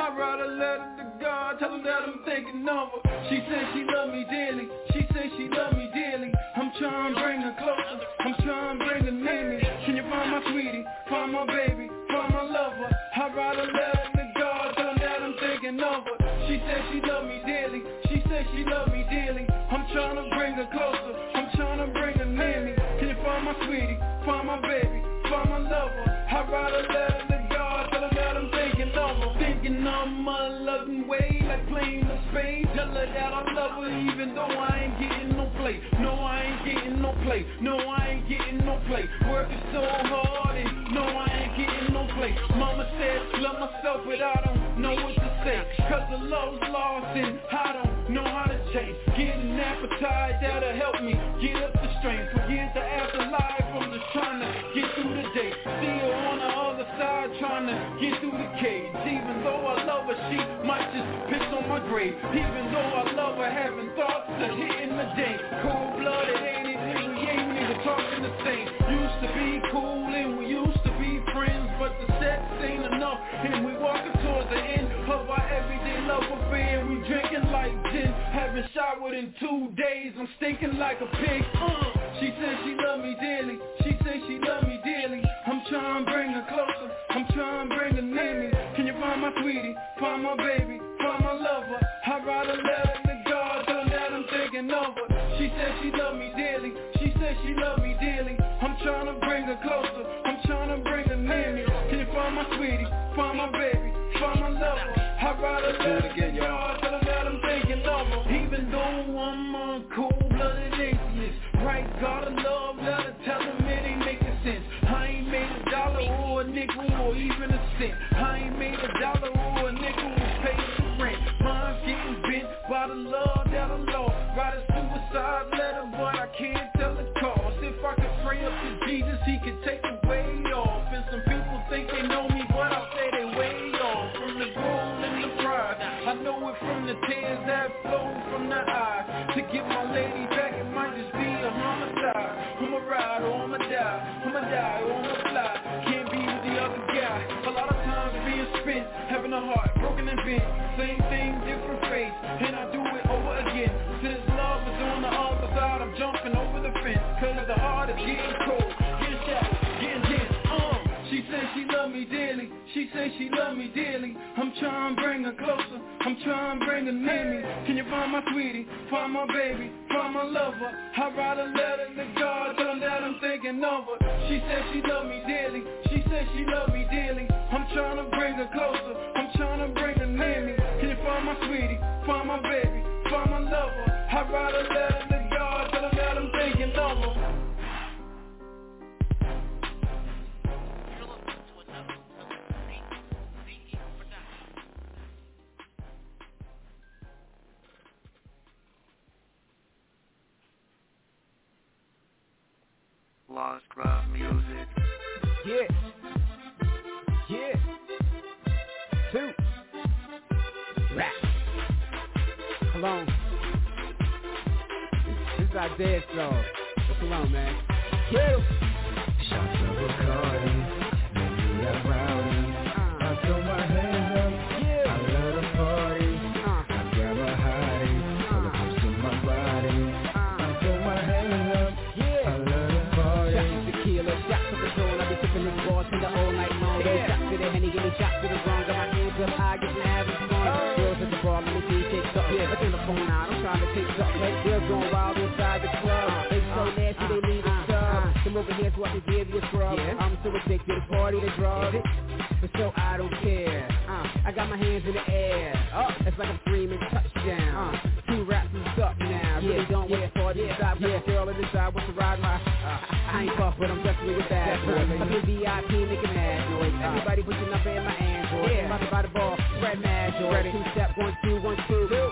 I wrote a letter to God, tell her that I'm thinking of her. She said she love me dearly, she said she love me dearly. I'm trying to bring her closer, I'm trying to bring her near me. Can you find my sweetie, find my baby, find my lover? I wrote a letter to God, tell her that I'm thinking of her. She said she love me dearly, she said she love me dearly. I'm trying to bring her closer, I'm trying to bring her near me. Can you find my sweetie, find my baby, find my lover? I wrote a letter to God, tell her that I'm thinking of her. On my loving way, like playing the spade. Tell her that I love her even though I ain't getting no play. No, I ain't getting no play. No, I ain't getting no play. Work is so hard and no, I ain't getting no play. Mama said, love myself but I don't know what to say. Cause the love's lost and I don't know how to change. Get an appetite that'll help me get up the strain. Forget the afterlife, I'm just trying to get through the day. See her on the other side trying to get through the cage. Even though I love her, she might just piss on my grave. Even though I love her, having thoughts of hitting the day. Cold-blooded, ain't it? We ain't even talking the same. Used to be cool and we used to be friends, but the sex ain't enough and we walking towards the end of our everyday love affair. We drinking like gin, haven't showered in 2 days. I'm stinking like a pig. She said she love me dearly. She said she love me dearly. I'm trying to bring her closer. I'm trying to bring her near me. Can you find my sweetie? Find my baby? Find my lover? I write a letter to God, tell her that I'm thinking of her. She said she love me dearly. She said she love me dearly. changes he can take away off. And some people think they know me, but I say they way off. From the gold and the pride, I know it from the tears that flow from the eye. To get my lady back, it might just be a homicide. I'ma ride or I'ma die, I'ma die or I'ma fly. Can't be with the other guy. A lot of times being spent, having a heart broken and bent. Same thing, different face, and I do it over again. Since love is on the other side, I'm jumping over the fence. Cause the heart is getting cold, getting shot, getting hit. She says she love me dearly, she says she love me dearly. I'm trying to bring her closer, I'm trying to bring her near me. Can you find my sweetie, find my baby, find my lover? I write a letter to God, tell him that I'm thinking of her. She says she love me dearly, she says she love me dearly. I'm trying to bring her closer, I'm trying to bring her near me. Can you find my sweetie, find my baby, find my lover? I write a letter to God, tell him that I'm thinking of her. Lost Rock Music. Yeah. Yeah. Two. Rap. Cologne. This is our dance song. Cologne, man. Yeah. Shots of Bacardi. Maybe I'm rowdy. I throw my hands up. Yeah. I love the party. I grab a hottie. All the hips in my body. I throw my hands up. Yeah. I love the all night long, yeah. Shots to the Henny, getting shots to the wrong. Got my hands up high, getting average fun. Girls at the bar, let me see you take something. Yeah, look in the phone now, I'm trying to take something. Girls going wild inside the club. They so nasty, they leave the tub. Come over here so I can give you a scrub. Yeah. I'm so addicted to party to drugs, but so I don't care. I got my hands in the air. It's like I'm screaming touchdown. Two raps and stuff now. Yeah, really don't want to party stop. Yeah, girl in the side wants to ride my. I ain't buff, but I'm definitely with that. I'm in VIP making mad noise. Everybody put your number in my Android. Yeah. Talking by the ball, spread mad noise. Two step, 1, 2, 1, 2.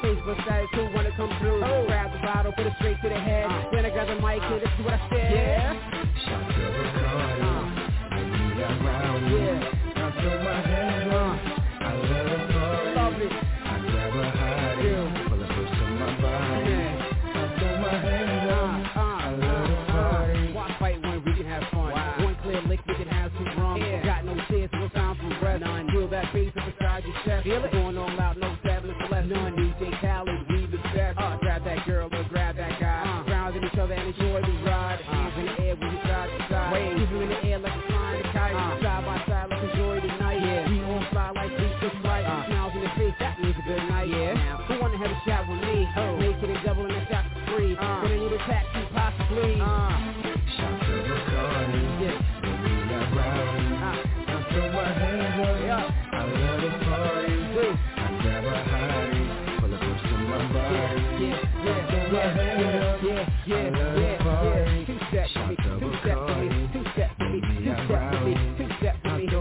Facebook status, who wanna come through? Grab the bottle, put it straight to the head. Then I grab the mic and this is what I said. Yeah. Shots of Bacardi, maybe I'm rowdy. Yeah. I throw my hands up. I love the party. Love it. I grab a hottie. Yeah. Pull the hips in my body. Yeah. I throw my hands up. I love the party. One fight, one we can have fun. Wow. One clear lick, we can have some rum. Yeah. Got no tears, no time for breath. None. Feel that bass up inside your chest. Feel it. Going all out, no sadness left. None. DJ Khaled, we the best. Grab that girl or grab that guy. Grounded each other and enjoy the ride. Hands in the air, we side to side. Waves in the air like a flying kite. Side by side, let's enjoy the night. Yeah. We on fly like we just right. Smiles in the face, that means a good night. Yeah. Now, who wanna have a shot with me? Make it a double and a shot for free. Gonna need a taxi, possibly. Shots of Bacardi. Yeah. Maybe I'm rowdy. I throw my hands up. Yeah. I love the party. Yeah. I grab a hottie. Pull the hips to my body. Yeah. Yeah. I throw my hands up. Yeah. Yeah. Yeah. Yeah.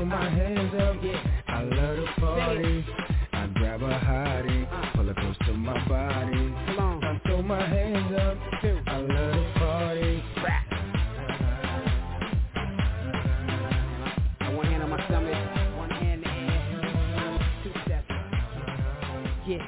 My hands up, yeah. I love the party. I grab a hottie, pull it close to my body. I throw my hands up, too. I love the party. Rap. One hand on my stomach, one hand in the air, 2 steps. Yeah.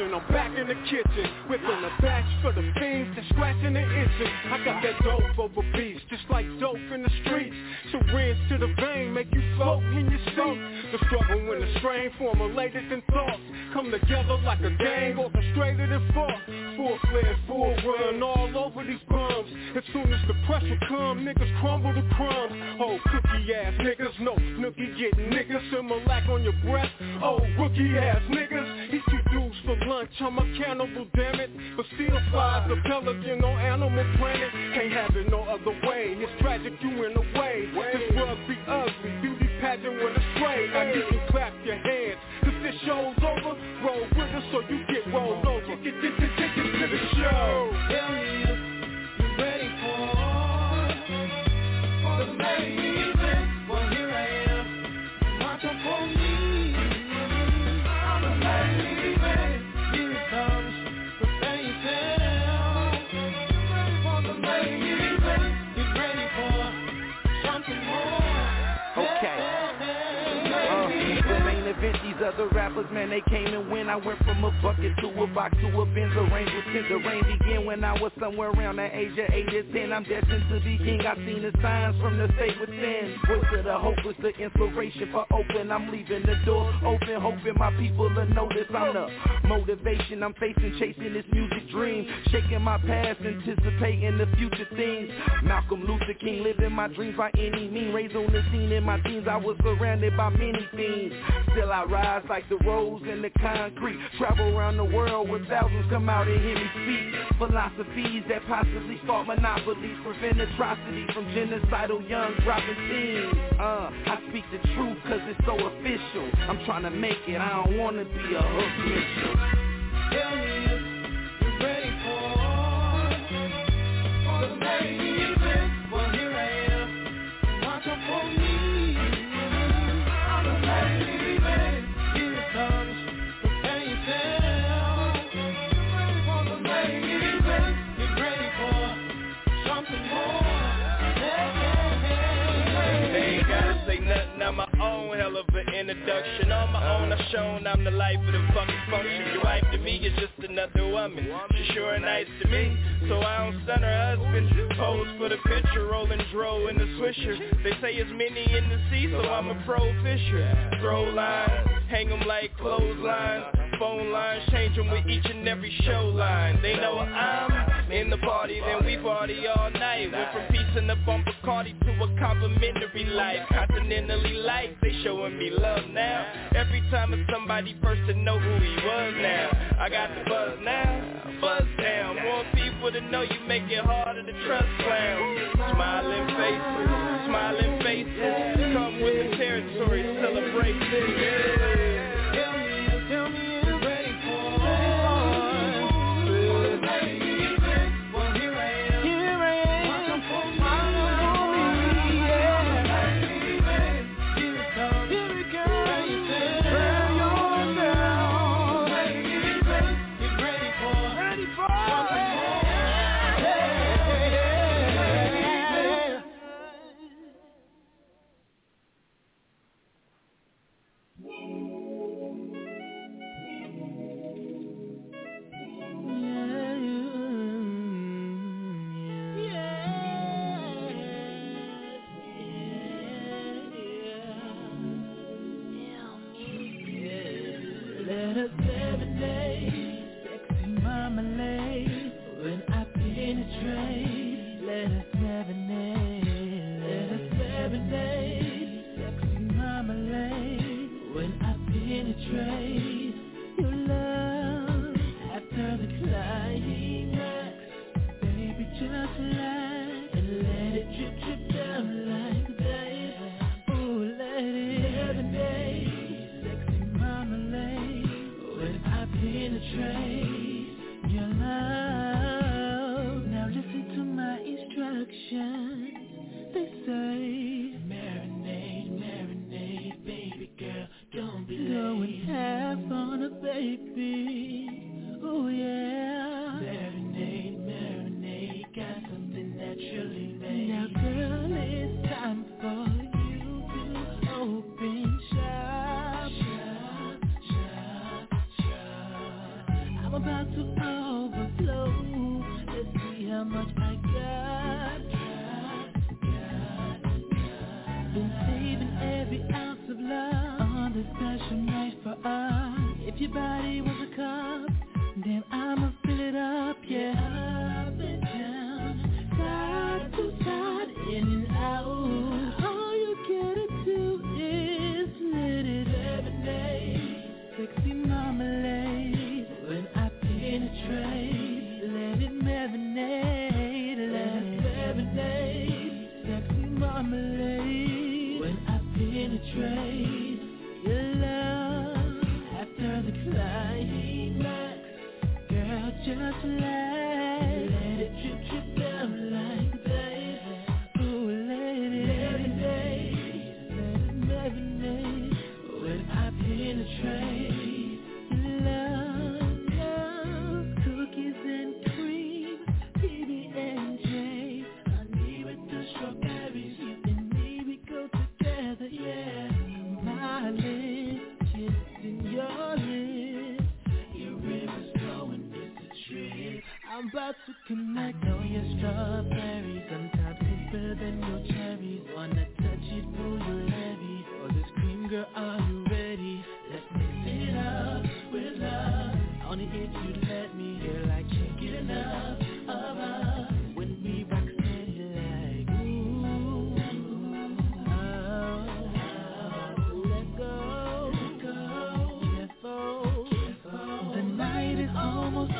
I'm back in the kitchen, whipping the batch for the fiends, they're scratching the itching. I got that dope over beats, just like dope in the streets. Syringe to the vein, make you float in your seat. The struggle and the strain, formulated in thoughts, come together like a gang, orchestrated and fought. Four flares, bull run, all over these bums. As soon as the pressure come, niggas crumble to crumbs. Oh, cookie ass niggas, no nookie getting niggas. Similac on your breath, oh, rookie ass niggas. Eat you dudes for lunch, I'm a cannibal, damn it. But still flies the pelican on Animal Planet. Can't have it no other way, it's tragic you in a way. This world be ugly, beauty pageant with a spray. Now you can clap your hands, cause this show's over. Roll with us so you get rolled over. Get to the show. Tell me you ready for the main event. Well, here I am, watch out for me. I'm the main event. Here it comes, the main event. You ready for the main event? You ready for something more? Okay. These other rappers, man, they came and went. I went from a bucket to a box to a Benz arranged with tins. The rain began when I was somewhere around that Asia, 8 to 10. I'm destined to be king. I've seen the signs from the state within. Voice of the hopeless, the inspiration for open. I'm leaving the door open, hoping my people will notice. I'm the motivation. I'm facing, chasing this music dream. Shaking my past, anticipating the future things. Malcolm Luther King, living my dreams by any means. Raised on the scene in my teens, I was surrounded by many things. Still I rise like the rose in the concrete. Travel around the world where thousands come out and hear me speak. Philosophies that possibly start monopolies. Prevent atrocity from genocidal young dropping scenes. I speak the truth cause it's so official. I'm trying to make it, I don't want to be a hook mission. Tell me if you're ready for the main event. Well, here I am, watch out for me. I'm the main event. I'm my own hell of an introduction. On my own I've shown I'm the life of the fucking function. Your wife to me is just another woman. She's sure nice to me, so I don't son her husband. Pose for the picture, rolling dro in the swisher. They say it's many in the sea, so I'm a pro fisher. Throw lines, hang them like clotheslines. Phone lines, change them with each and every show line. They know I'm in the party, then we party all night. Went from pizza and a bumper Bacardi to a complimentary life. Continentally life, they showing me love now. Every time it's somebody first to know who he was now. I got the buzz now, buzz down. More people to know you make it harder to trust clowns. Smiling faces, come with the territory, celebrate this. If your body was a cup, then I'ma fill it up. strawberries. Sometimes it's better than your cherries. Wanna touch it, pull your heavy. For this cream, girl, are you ready? Let's mix it up with love. Only if you let me. You're like chicken up of us. When we rock steady, you're like ooh, oh, oh. Let go, let go. Careful, careful. The night is almost over.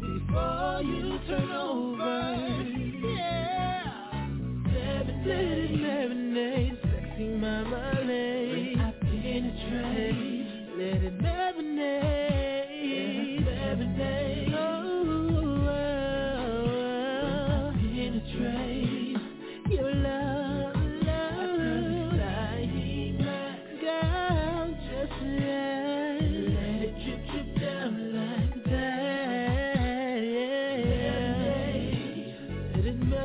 Before you turn over, yeah. Levitate, marinate, sexy marmalade. When I penetrate, let it marinate, marinate. Oh, oh, oh. When I penetrate, your love, love. I feel the light, girl, just let it drip, drip down like that.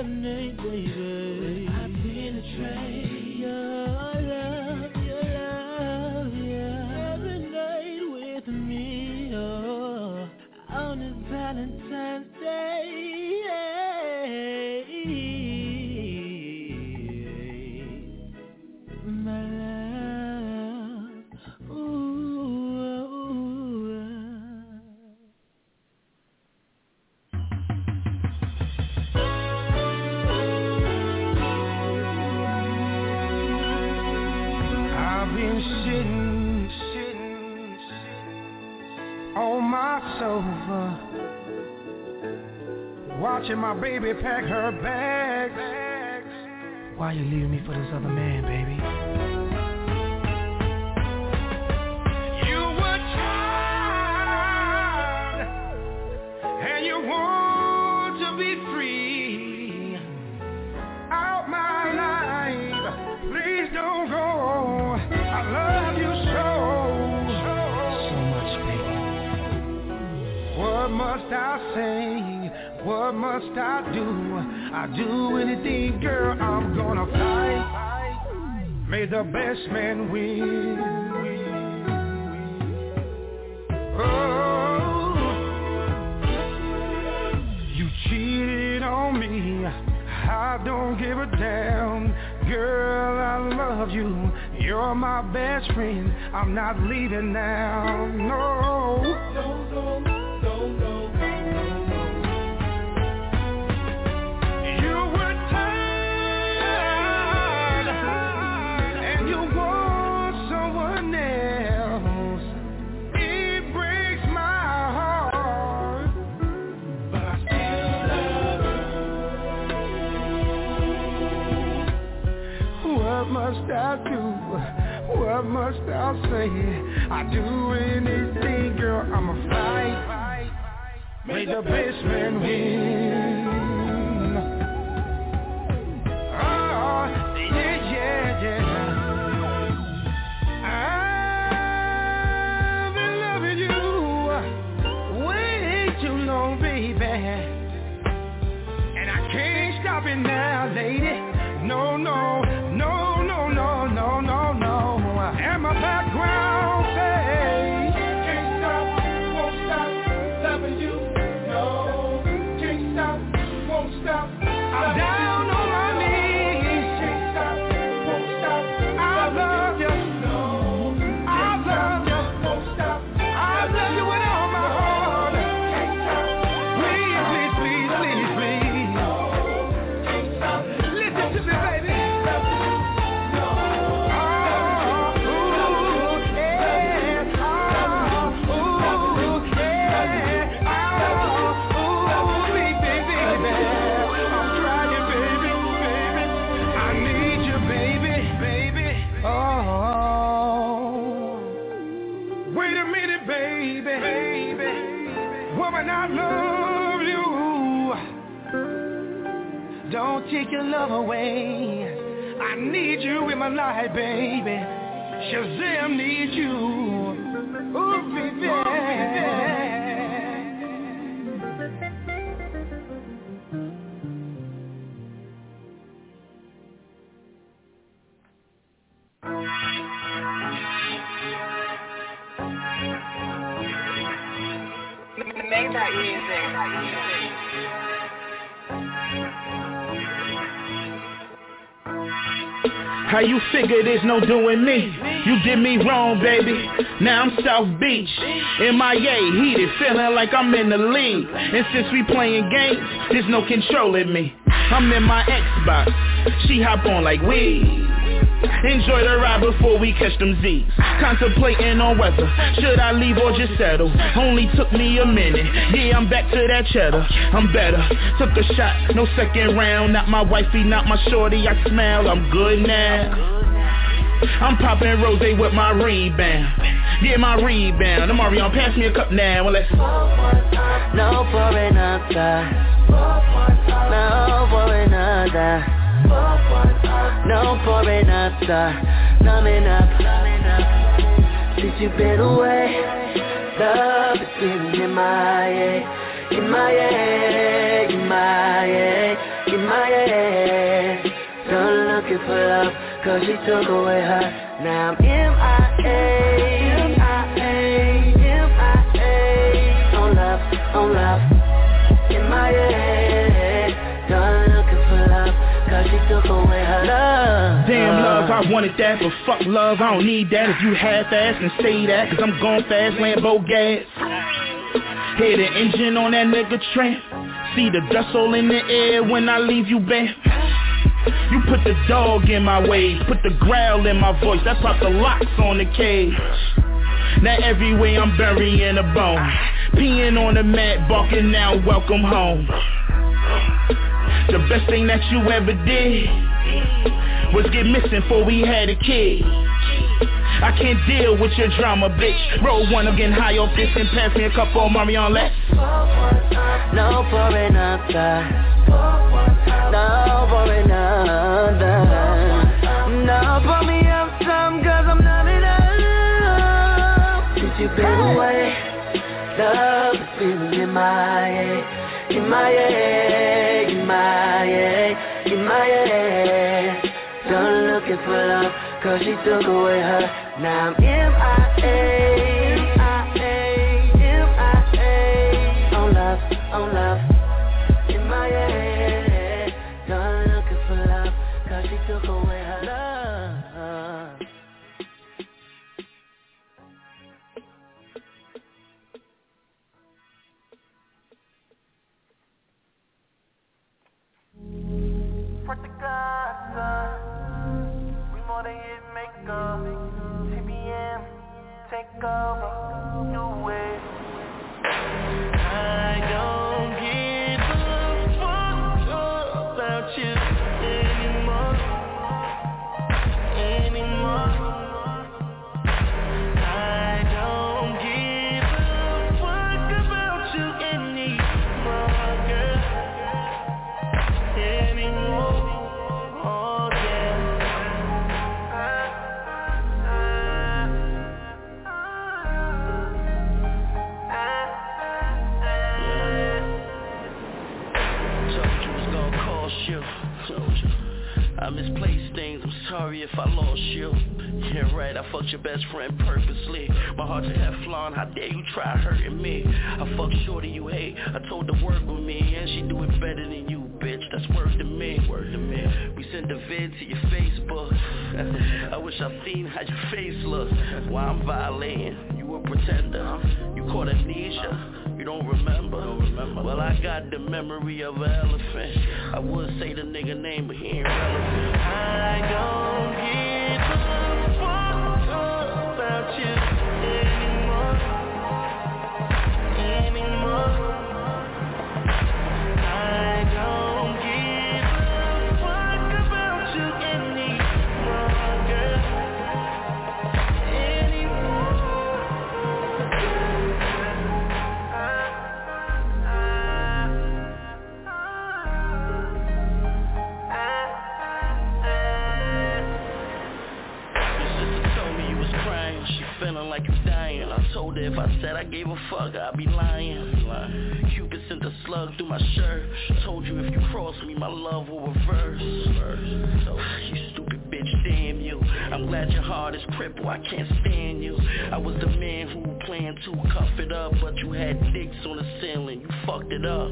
Baby, when I penetrate your love, yeah. Every night with me, oh, on a Valentine's Day, yeah. My love, ooh, ooh, ooh. On my sofa, watching my baby pack her bags. Why you leaving me for this other man, baby? What must I say? What must I do? I do anything, girl, I'm gonna fight. May the best man win. Oh, you cheated on me, I don't give a damn. Girl, I love you, you're my best friend. I'm not leaving now, no, no. What must I say? I do anything, girl, I'm a fight. May the best man win. Oh, yeah, yeah, yeah. I've been loving you way too long, baby, and I can't stop it now, lady. No, no. Take your love away. I need you in my life, baby. Shazam needs you. Ooh, baby. Make that music. How you figure there's no doing me? You did me wrong, baby. Now I'm South Beach, MIA, heated, feeling like I'm in the league. And since we playing games, there's no controlling me. I'm in my Xbox, she hop on like we. Enjoy the ride before we catch them Z's. Contemplating on whether should I leave or just settle. Only took me a minute, yeah, I'm back to that cheddar. I'm better, took a shot, no second round. Not my wifey, not my shorty, I smell, I'm good now. I'm popping rosé with my rebound. Yeah, my rebound. Amarion, pass me a cup now and let's. No for another. No for another. No for another. Numbing up. Since you've been away, love is getting in my head. In my head. In my head. In my head. Don't looking for love, cause she took away her. Now I'm MIA, MIA, MIA. On love, on love. MIA. Done looking for love, cause she took away her love. Damn love, I wanted that, but fuck love, I don't need that. If you half-ass and say that, cause I'm going fast, Lambo gas. Hear the engine on that nigga tramp. See the dust all in the air when I leave you, bam. You put the dog in my ways, put the growl in my voice, I pop the locks on the cage. Now every way I'm burying a bone, peeing on the mat, barking now, welcome home. The best thing that you ever did was get missing before we had a kid. I can't deal with your drama, bitch. Roll one, I'm getting high off this and pass me a cup of Marion, let's. No for another. No for another. No for me up some, cause I'm not in love. Since you've been away, love is feeling in my head. In my head, in my head, in my head. Done looking for love, cause she took away her. Now I'm MIA, MIA, MIA. On love, on love. MIA. Done looking for love, cause she took away her love. For the gods, we more than hit makeup. Take over your way. I don't give a fuck about you anymore. I don't give a fuck about you anymore, girl. Oh yeah. I misplaced things, I'm sorry if I lost you. Yeah right, I fucked your best friend purposely. My heart's Teflon, how dare you try hurting me. I fucked shorty you hate, I told her work with me. And she do it better than you, bitch, that's worse than me. We sent the vid to your Facebook. I wish I seen how your face look. Why I'm violating, you a pretender. You caught amnesia. Don't remember. Well, I got the memory of an elephant. I would say the nigga name, but he ain't relevant. I don't give a fuck about you anymore. I don't give a fuck about you anymore, girl. Feeling like I'm dying. I told her if I said I gave a fuck, I'd be lying. Cupid sent a slug through my shirt. Told you if you cross me, my love will reverse. You stupid bitch, damn you. I'm you. Glad your heart is crippled, I can't stand you. I was the man who planned to cuff it up, but you had dicks on the ceiling, you fucked it up.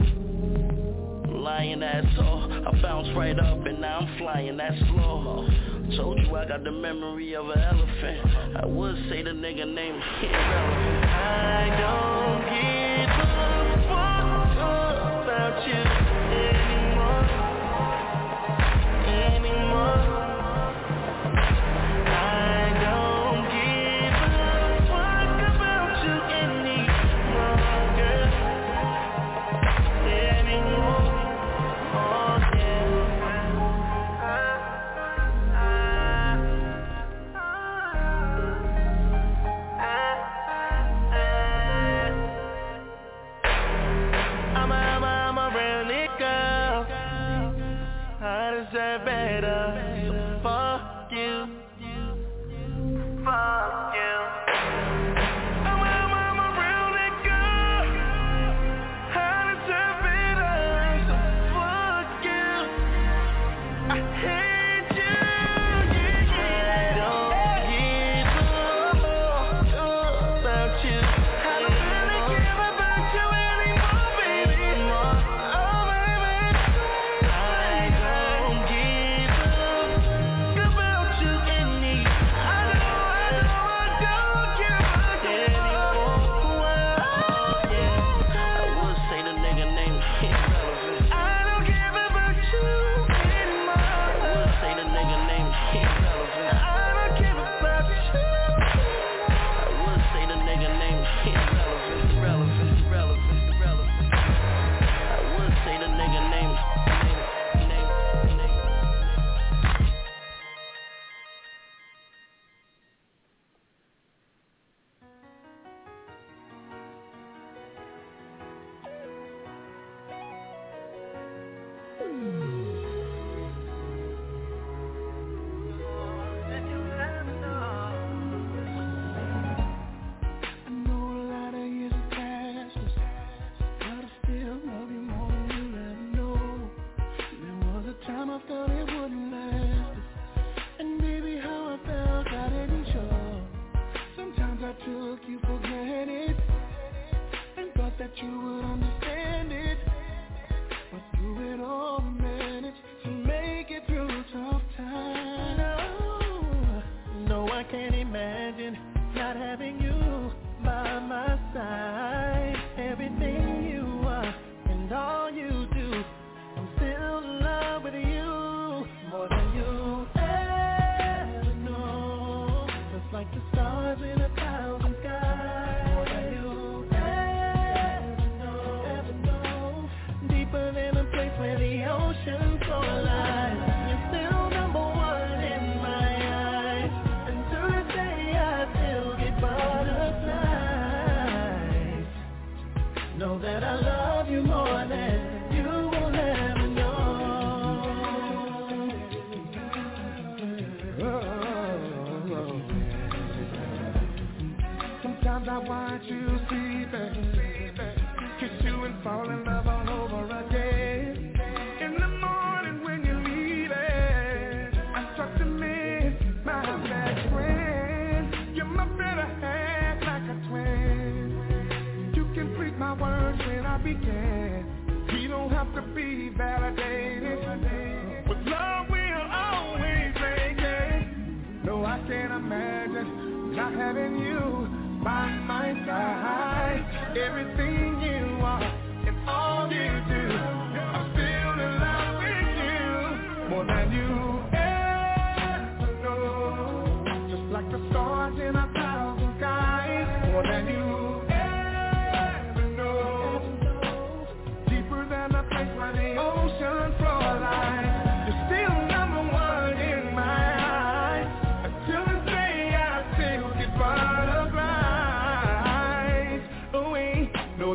Lying asshole, I bounced right up and now I'm flying that slow. Told you I got the memory of an elephant. I would say the nigga name is irrelevant. I don't give a fuck about you anymore. I don't give a fuck about you anymore. No,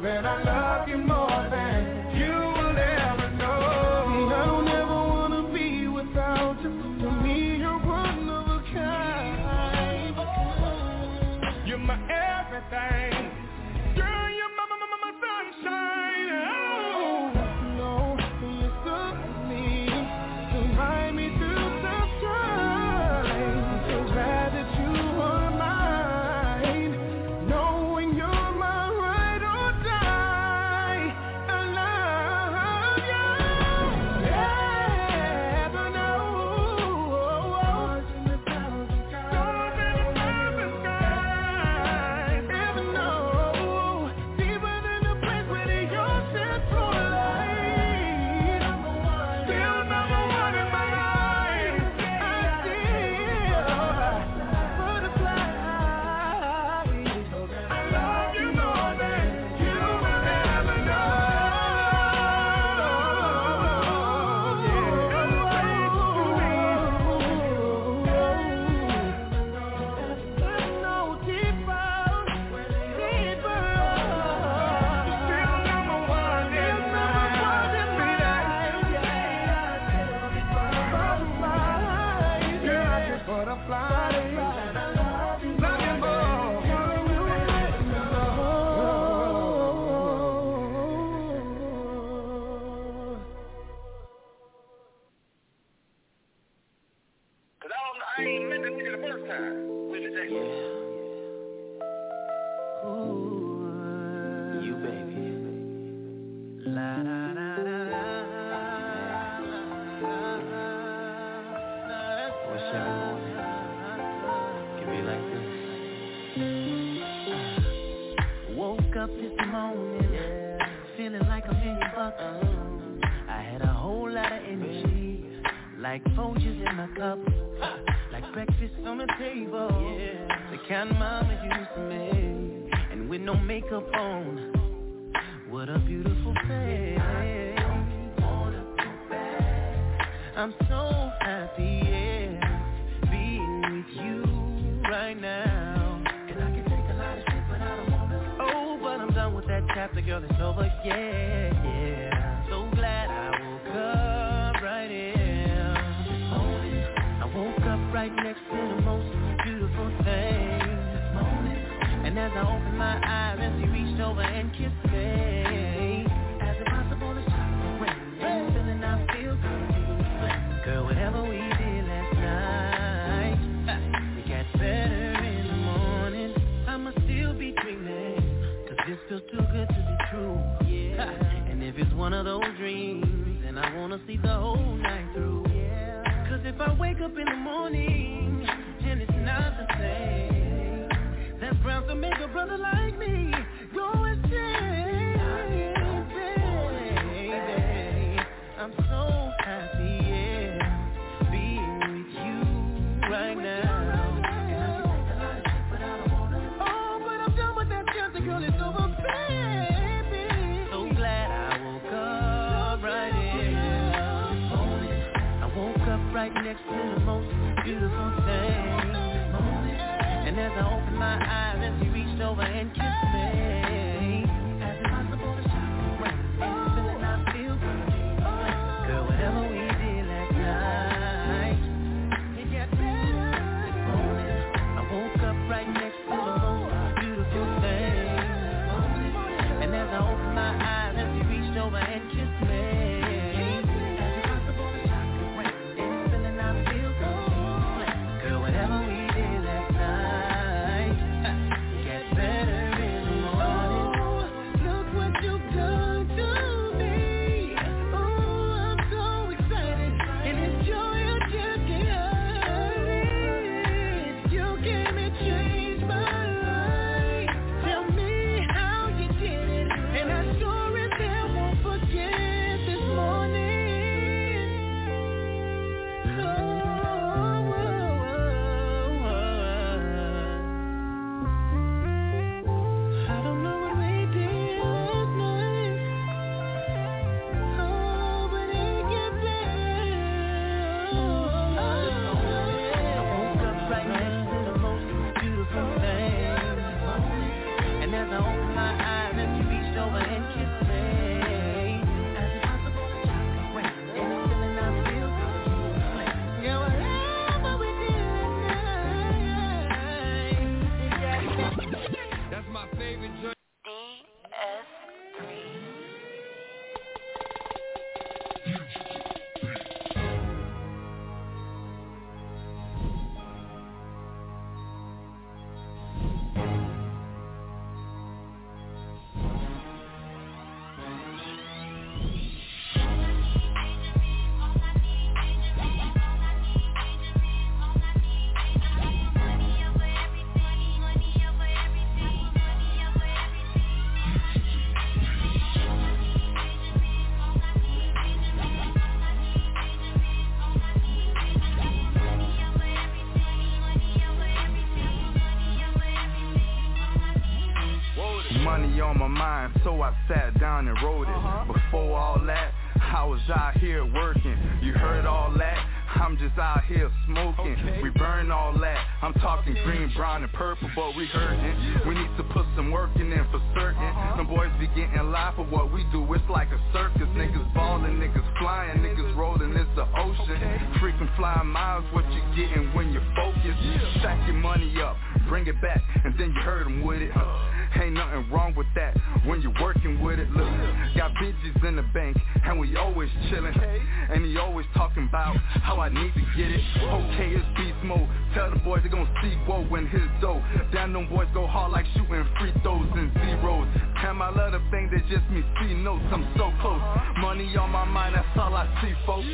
them flying miles, what you getting when you focus? Stack your money up, bring it back, and then you hurt them with it. Ain't nothing wrong with that when you're working with it. Look, got bitches in the bank, and we always chillin'. And he always talking about how I need to get it. Okay, it's beast mode. Tell the boys they gon' see woe in his dough. Damn, them boys go hard like shooting free throws and zeros. Damn, I love the thing that just me see notes. I'm so close. Money on my mind, that's all I see, folks.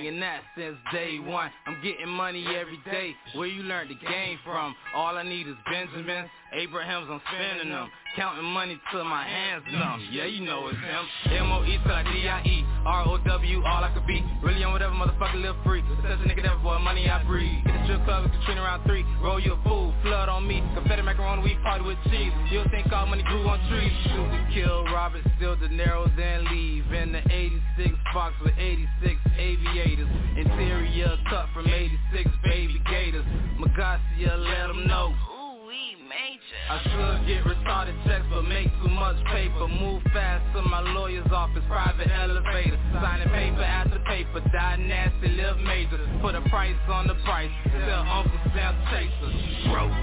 And that since day one, I'm getting money every day. Where you learned the game from? All I need is Benjamins, Abrahams, I'm spending them. Counting money till my hands numb. Yeah, you know it's him. M-O-E till I D-I-E, R-O-W, all I could be. Really on whatever motherfucker live free. Such a nigga that boy, money I breathe. Get the strip club with Katrina round 3. Roll you a fool, flood on me. Confederate macaroni, we party with cheese. You'll think all money grew on trees. Shoot to kill, Robert, steal De Niro, then leave. In the 86 Fox with 86 aviators. Interior cut from 86 baby gators. Magacia, let them know. I should get retarded checks, but make too much paper. Move fast to my lawyer's office, private elevator. Signing paper after paper, die nasty, live major. Put a price on the price, sell Uncle Sam Chaser. Bro.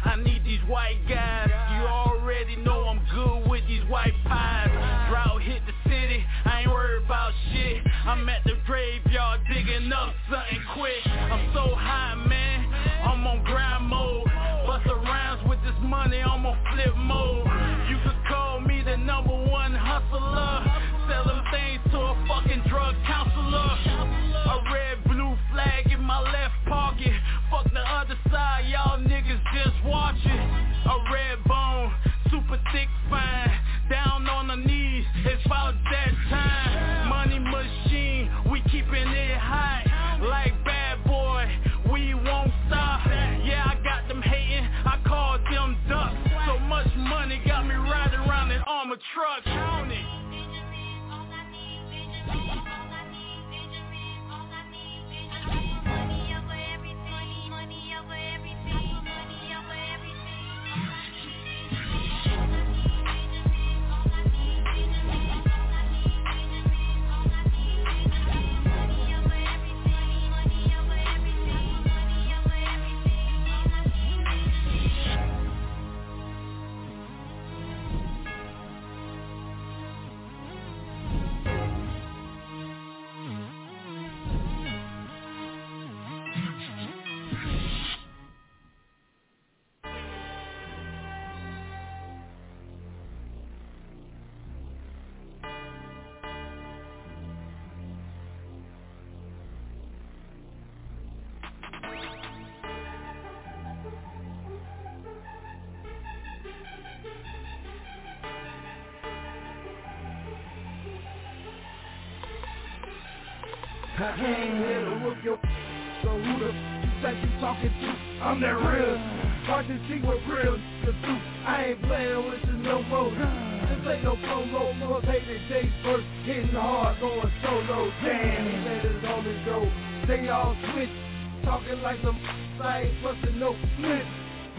I need these white guys. You already know I'm good with these white pies. Drought hit the city, I ain't worried about shit. I'm at the graveyard digging up something quick. I'm so high, man, I'm on grind mode. Bust around with this money, I'm on flip mode. You could call me the number one hustler, selling things to a fucking drug counselor. A red blue flag in my left pocket. Fuck the other side, y'all niggas just watching. A red bone, super thick fine. Down on the knees, it's about that time. Money machine, we keeping it high. Like bad boy, we won't stop. Yeah, I got them hating, I called them ducks. So much money got me riding around in armored trucks. Count it. I came here to whoop your so who the you think you talking to? I'm that real. Hard to see what real to do. I ain't playing with this no more. This ain't no promo, more baby days first. Hitting hard, going solo. Damn, let it all and go. They all switch, talking like some I ain't busting no split.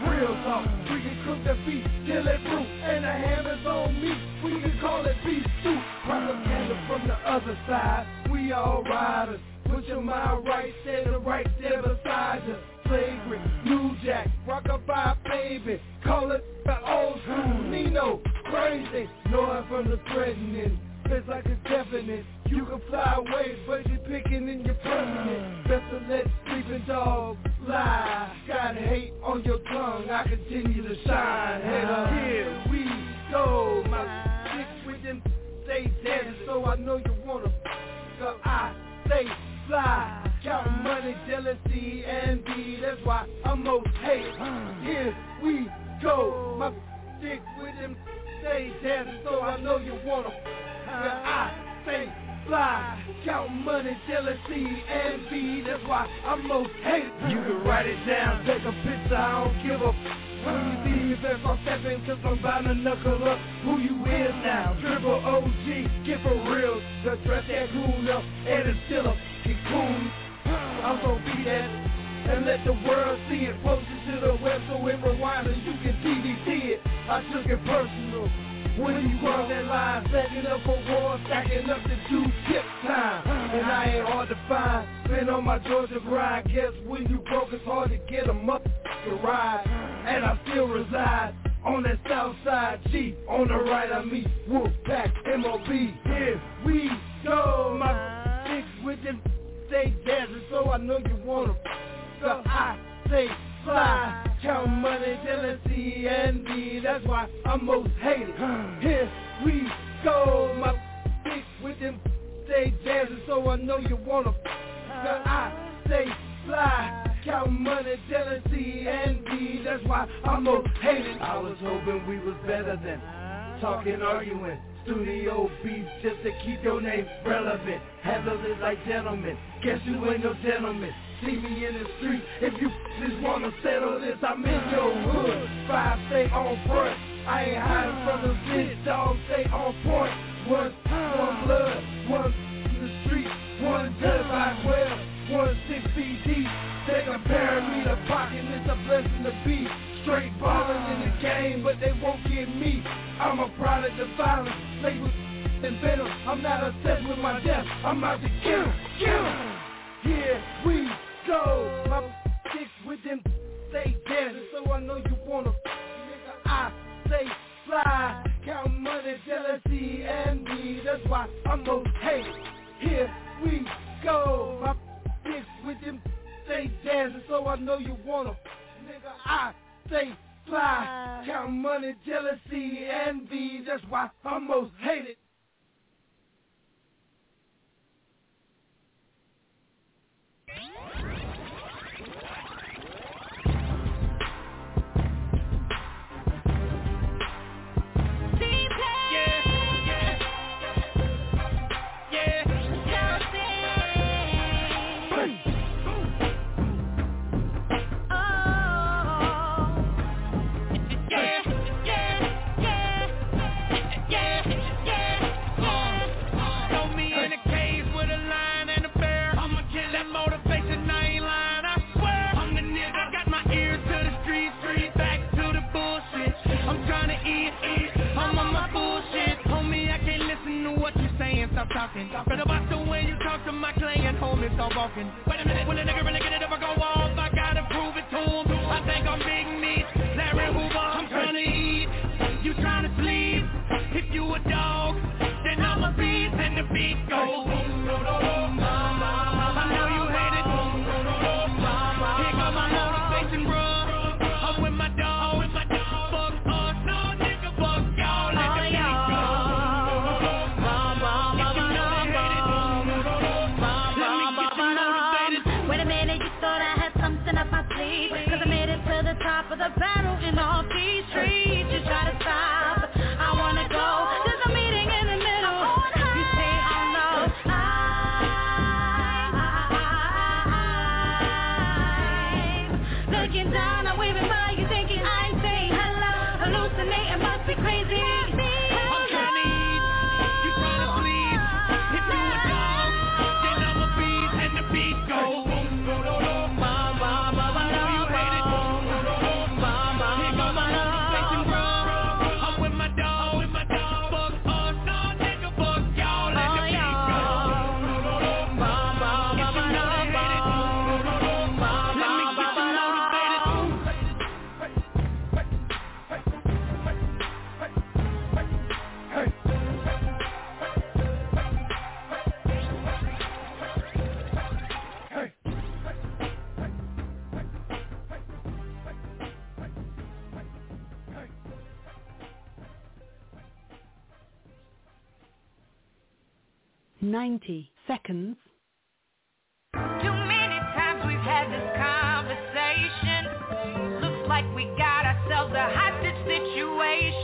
Real talk, we can cook that beef till it brew. And the ham is on me, we can call it beef stew. Propaganda from the other side. We all riders, put your mind right, stand right there beside you. Slavery, New Jack, Rockabye baby, call it the old school Nino, crazy, knowing from the threatening, it's like a definite, you can fly away, but you're picking and you're pregnant, best to let sleeping dogs lie, got hate on your tongue, I continue to shine, hey, stick with them. Stay dancing, so I know you want them. I stay fly, count money, jealousy, and envy. That's why I'm most hated. You can write it down, take a picture, I don't give a when you leave, if I'm stepping, cause I'm bound to knuckle up. Who you is now? Triple OG, get for real. The dress that cool up, and it's still up. Keep cool, I'm gon' be that. And let the world see it. Post it to the web so it rewinds and you can DVD it. I took it personal. When you cross that line, setting up a war, stacking up the two tip time. And I ain't hard to find. Been on my Georgia grind. Guess when you broke, it's hard to get them up to ride. And I still reside on that south side. G, on the right I meet Wolfpack, MOB. Here we go. My dicks with them, they dancing, so I know you want them. So I say fly. Count money, jealousy, and me. That's why I'm most hated. Here we go. My dick with them stay dancing, so I know you want them. But I stay fly. Count money, jealousy, and me. That's why I'm most hated. I was hoping we was better than talking, arguing, studio beef just to keep your name relevant. Handle it like gentlemen. Guess you ain't no gentleman. See me in the street, if you just wanna settle this, I'm in your hood. 5 stay on front, I ain't hiding from the bitch, dog stay on point. One blood, one in the street, one good by 12, one 6 feet deep. They comparing me to pocket, it's a blessing to be. Straight ballin' in the game, but they won't get me. I'm a product of violence, labeled and venom. I'm not obsessed with my death, I'm out to kill, kill. Here we go, my dicks with them stay dancing, so I know you wanna nigga, I stay fly. Count money, jealousy, and me. That's why I'm most hated. Here we go, my dicks with them stay dancing, so I know you wanna nigga, I stay fly. Count money, jealousy, and me. That's why I'm most hated. Stop talking. But about the way you talk to my clan, homie, stop walking. Wait a minute, when a nigga really get it up, I go off. I gotta prove it to him. I think I'm big meat, Larry Hoover. I'm trying to eat, you trying to sleep. If you a dog, then I'm a beast, and the beat goes. I know you hate it. Here go my motivation, bro. I'm with my dog. Fuck us, no nigga, fuck y'all. Let the beat go. Cause I made it to the top of the battle in all these streets. You try to stop, I wanna go. There's a meeting in the middle. You say I'm low. I'm looking down, I'm waving by you thinking I'm saying hello. Hallucinating must be crazy. Situation.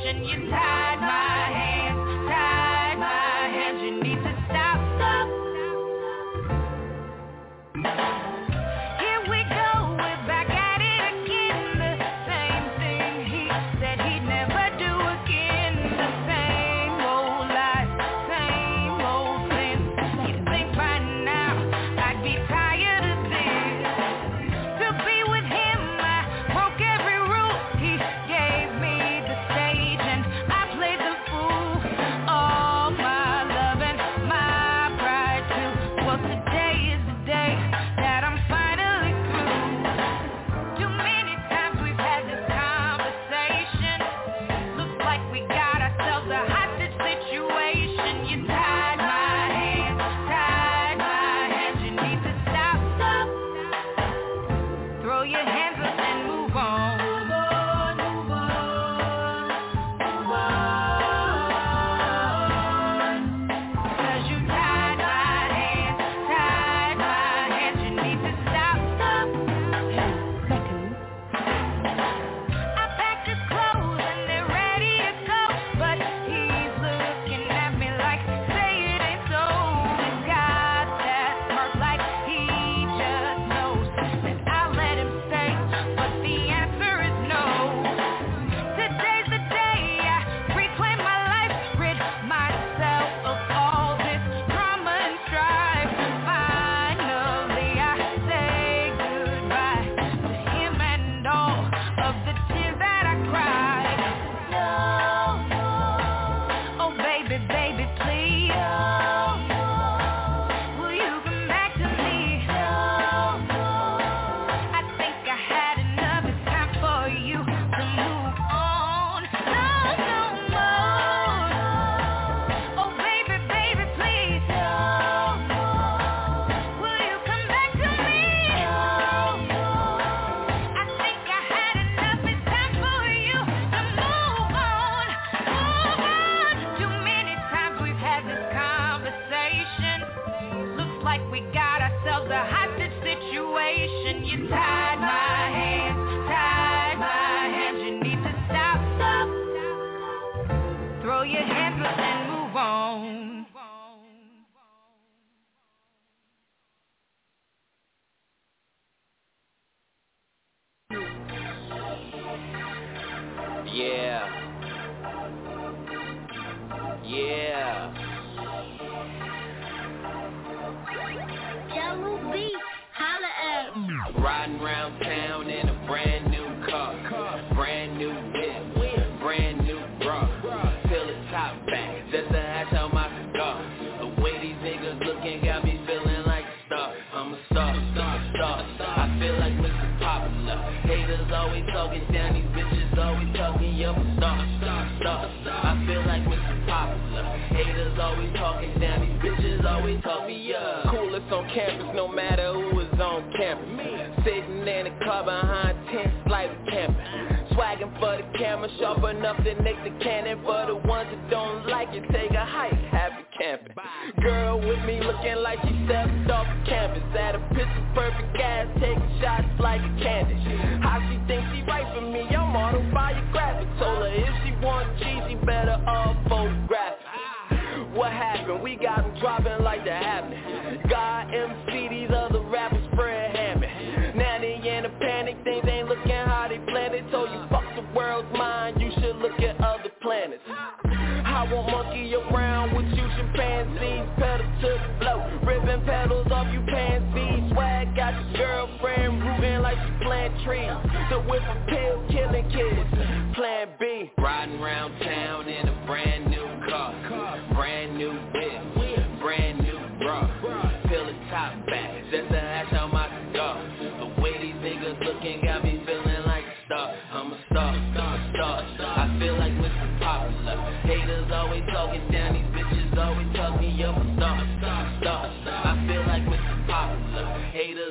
Haters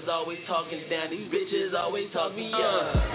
always talking down, these bitches always talk me up.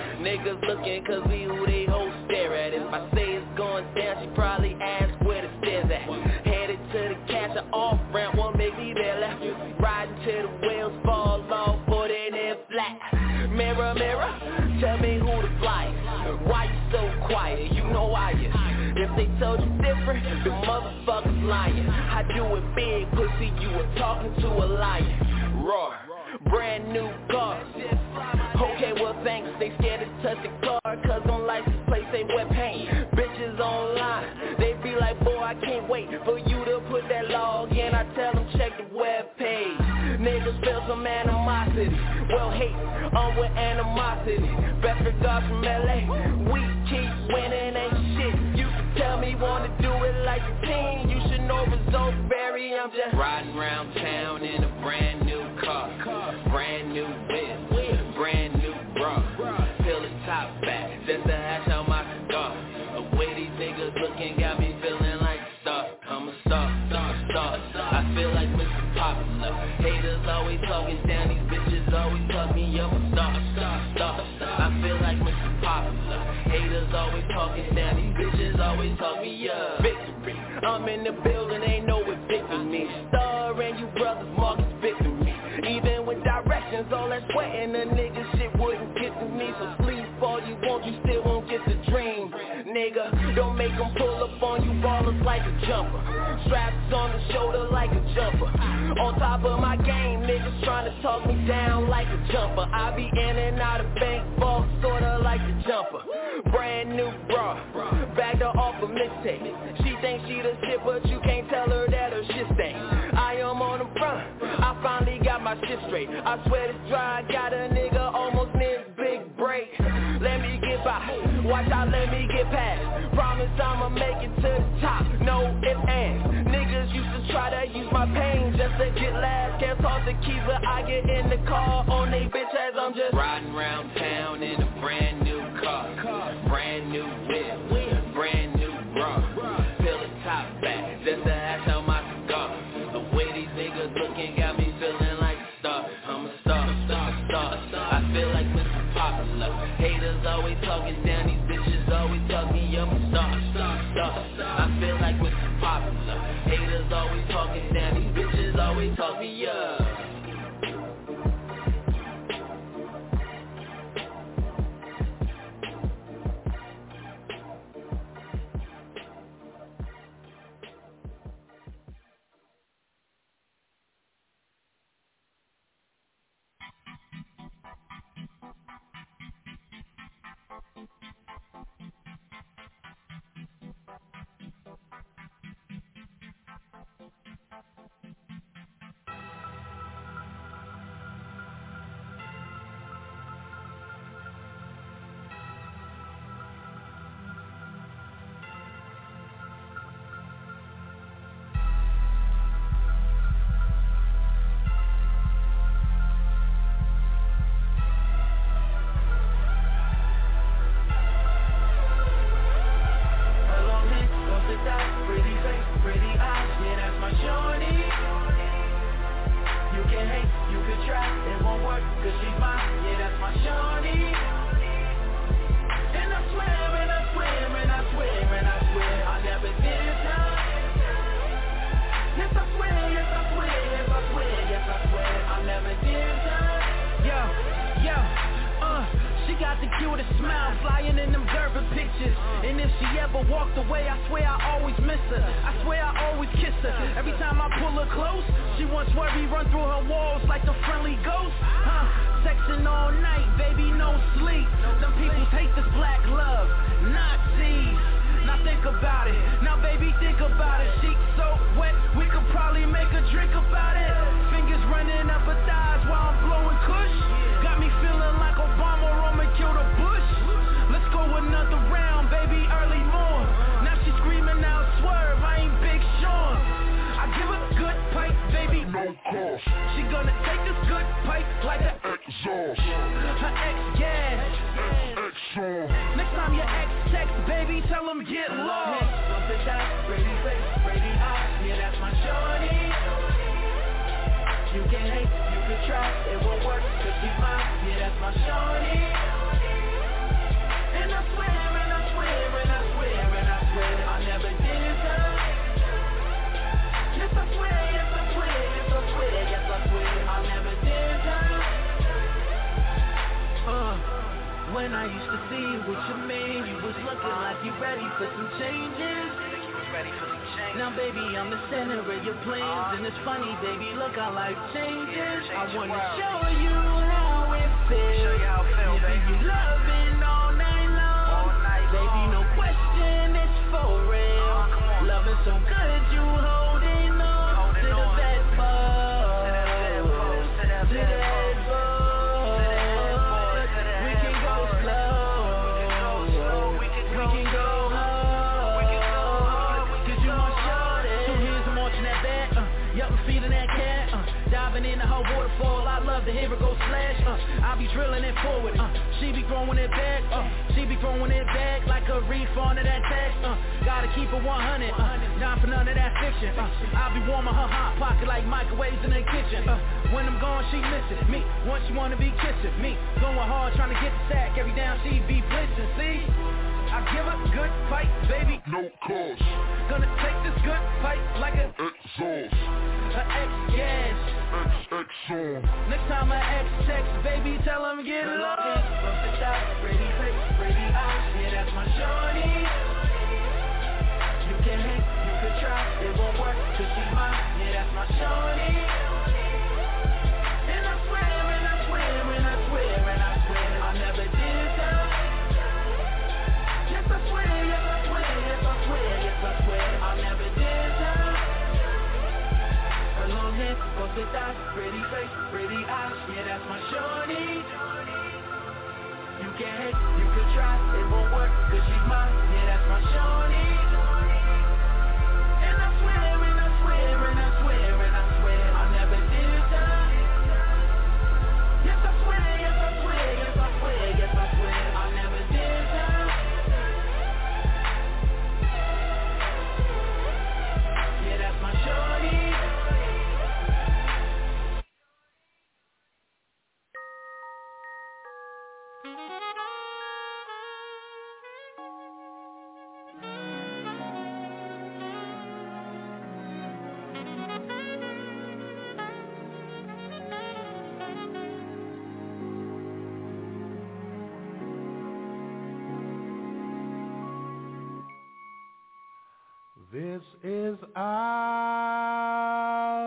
This is our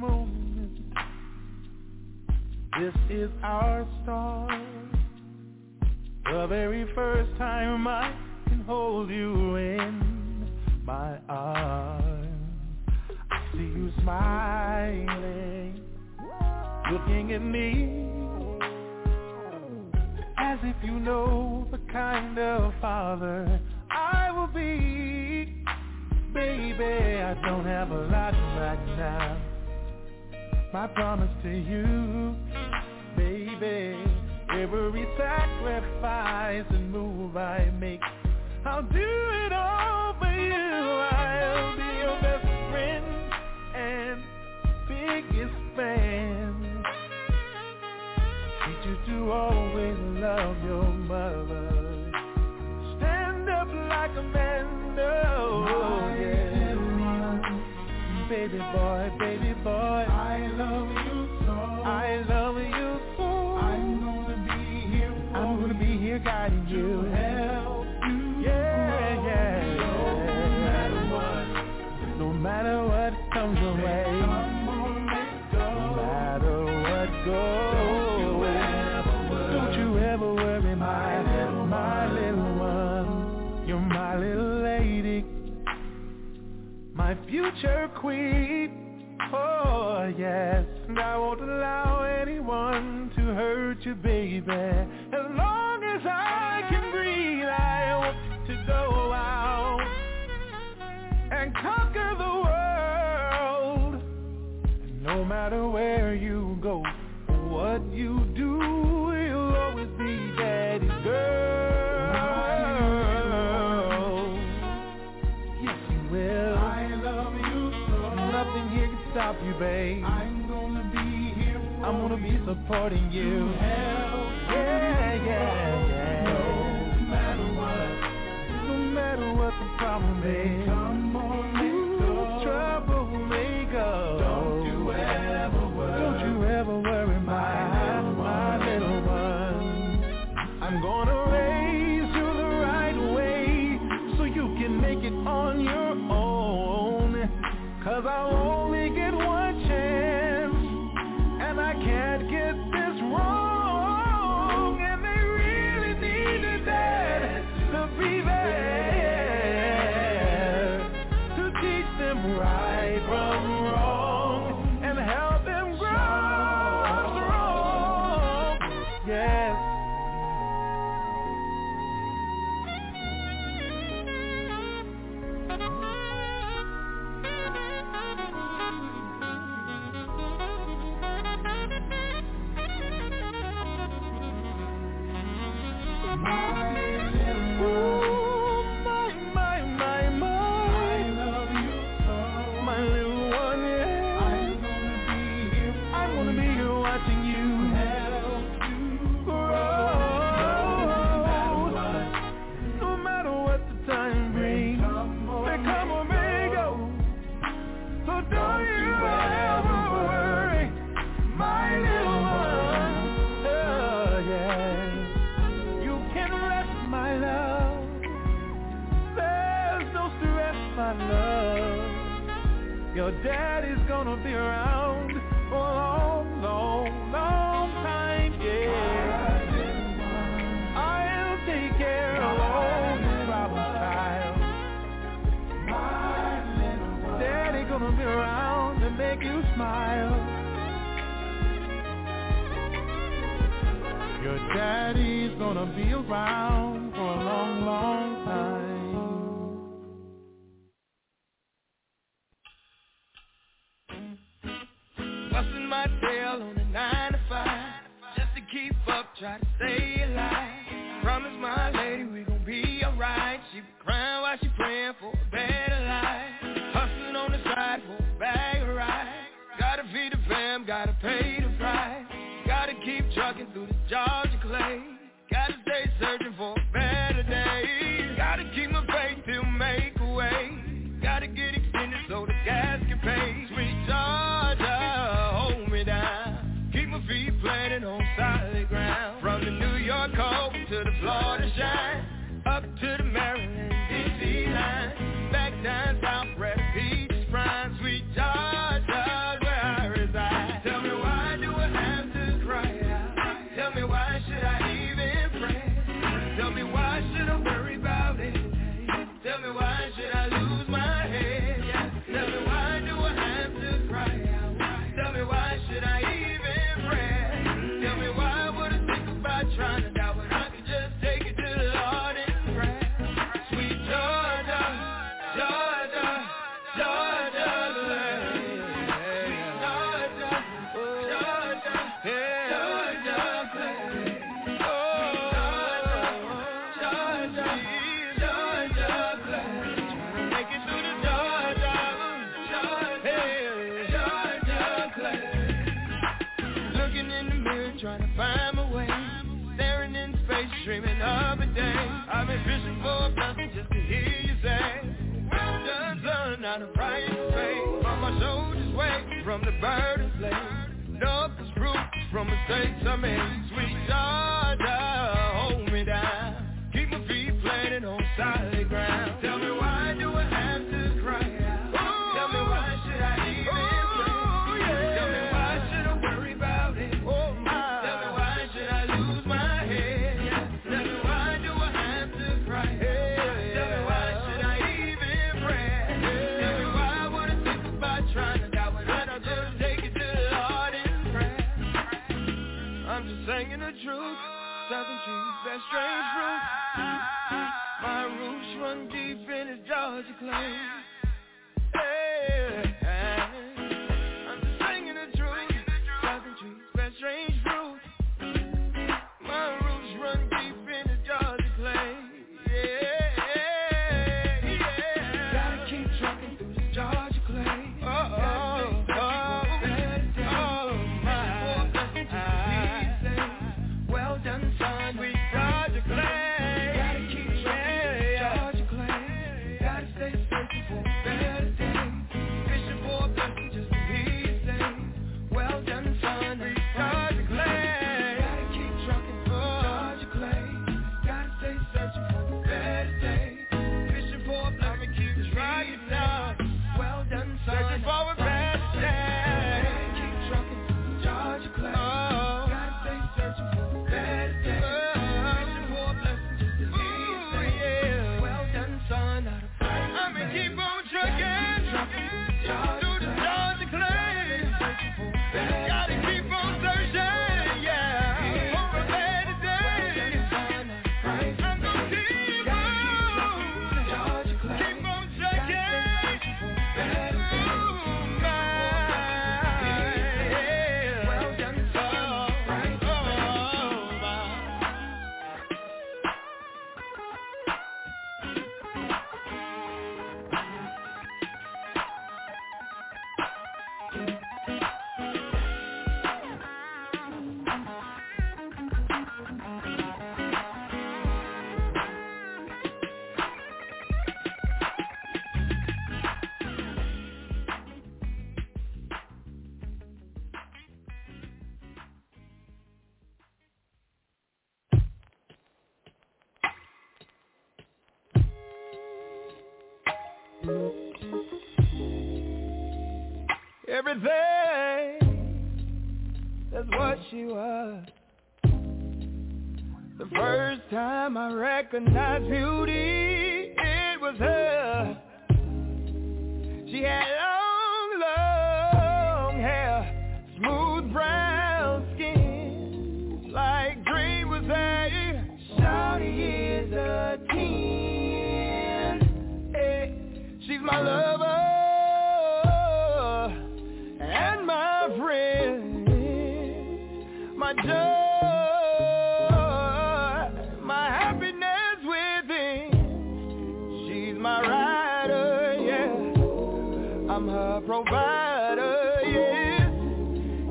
moment. This is our start. The very first time I can hold you in my arms. I see you smiling, looking at me, as if you know the kind of father be. Baby, I don't have a lot right now. My promise to you, baby, every sacrifice and move I make, I'll do it all. You're my little lady, my future queen. Oh yes, and I won't allow anyone to hurt you, baby. As long as I can breathe, I want to go out and conquer the world. And no matter where you go, what you do, you'll always be daddy's girl. Yes, you will. I love you so. Nothing here can stop you, babe. I'm gonna be here for you. I'm gonna be supporting you. To hell, yeah, yeah, yeah. No matter what, no matter what the problem is. Come on, let's go. Trouble may go. Don't you ever worry. Don't you ever worry. I'm gonna raise you the right way so you can make it on your own. 'Cause I'll only get one chance, and I can't get this wrong. And they really needed that to be there, to teach them right from wrong and help them grow strong. Yes. Your daddy's gonna be around for a long, long, long time, yeah. I'll take care of all your problems, child. Daddy's gonna be around to make you smile. Your daddy's gonna be around for a long, long time. My tail on a 9-to-5, just to keep up, try to stay alive. Promise my lady we gon' be alright. She be crying while she praying for a better life. Hustling on the side for a bag of rice. Gotta feed the fam, gotta pay the price. Gotta keep trucking through the Georgia clay. Gotta stay searching for a better day. Gotta keep my faith till make a way. Gotta get extended so the gas can pay. Sweet Georgia, planted on solid ground. From the New York coast to the Florida shine, up to the Maryland D.C. line, back down south where the beach is prime. Sweet Georgia, where I reside. Tell me why do I have to cry out? Tell me why should I even pray? Tell me why should I worry about it? Tell me why should I lose my head? Tell me why do I have to cry out? Tell me why should I even. Trying to doubt when I could just take it to the Lord in prayer. Sweet Georgia, Georgia, Georgia, Georgia, make it through the Georgia, Georgia, Georgia. Looking in the mirror, trying to find my way. Dreaming of a day I've been fishing for a blessing just to hear you say, well done, son, out of price to pay. On my shoulders weight from the burden's laid. Love is proof from mistakes I made. Sweet Georgia, hold me down. Keep my feet planted on solid ground. Tell me why do I have to cry out? Ooh. Tell me why should I even? Tell me why do I have to cry? Hey, southern trees that strange roof. My roots run deep in this Georgia clay. Yeah, I'm just singing the truth. Southern trees that strange roof. My roots run deep in this Georgia clay. Yeah. Gotta keep trucking through this Georgia clay. Everything is what she was. The first time I recognized beauty, it was her. She had long hair, smooth brown skin, like green was her. Shawty is a 10. Hey, she's my lover. My joy, my happiness within. She's my rider, yeah. I'm her provider, yeah.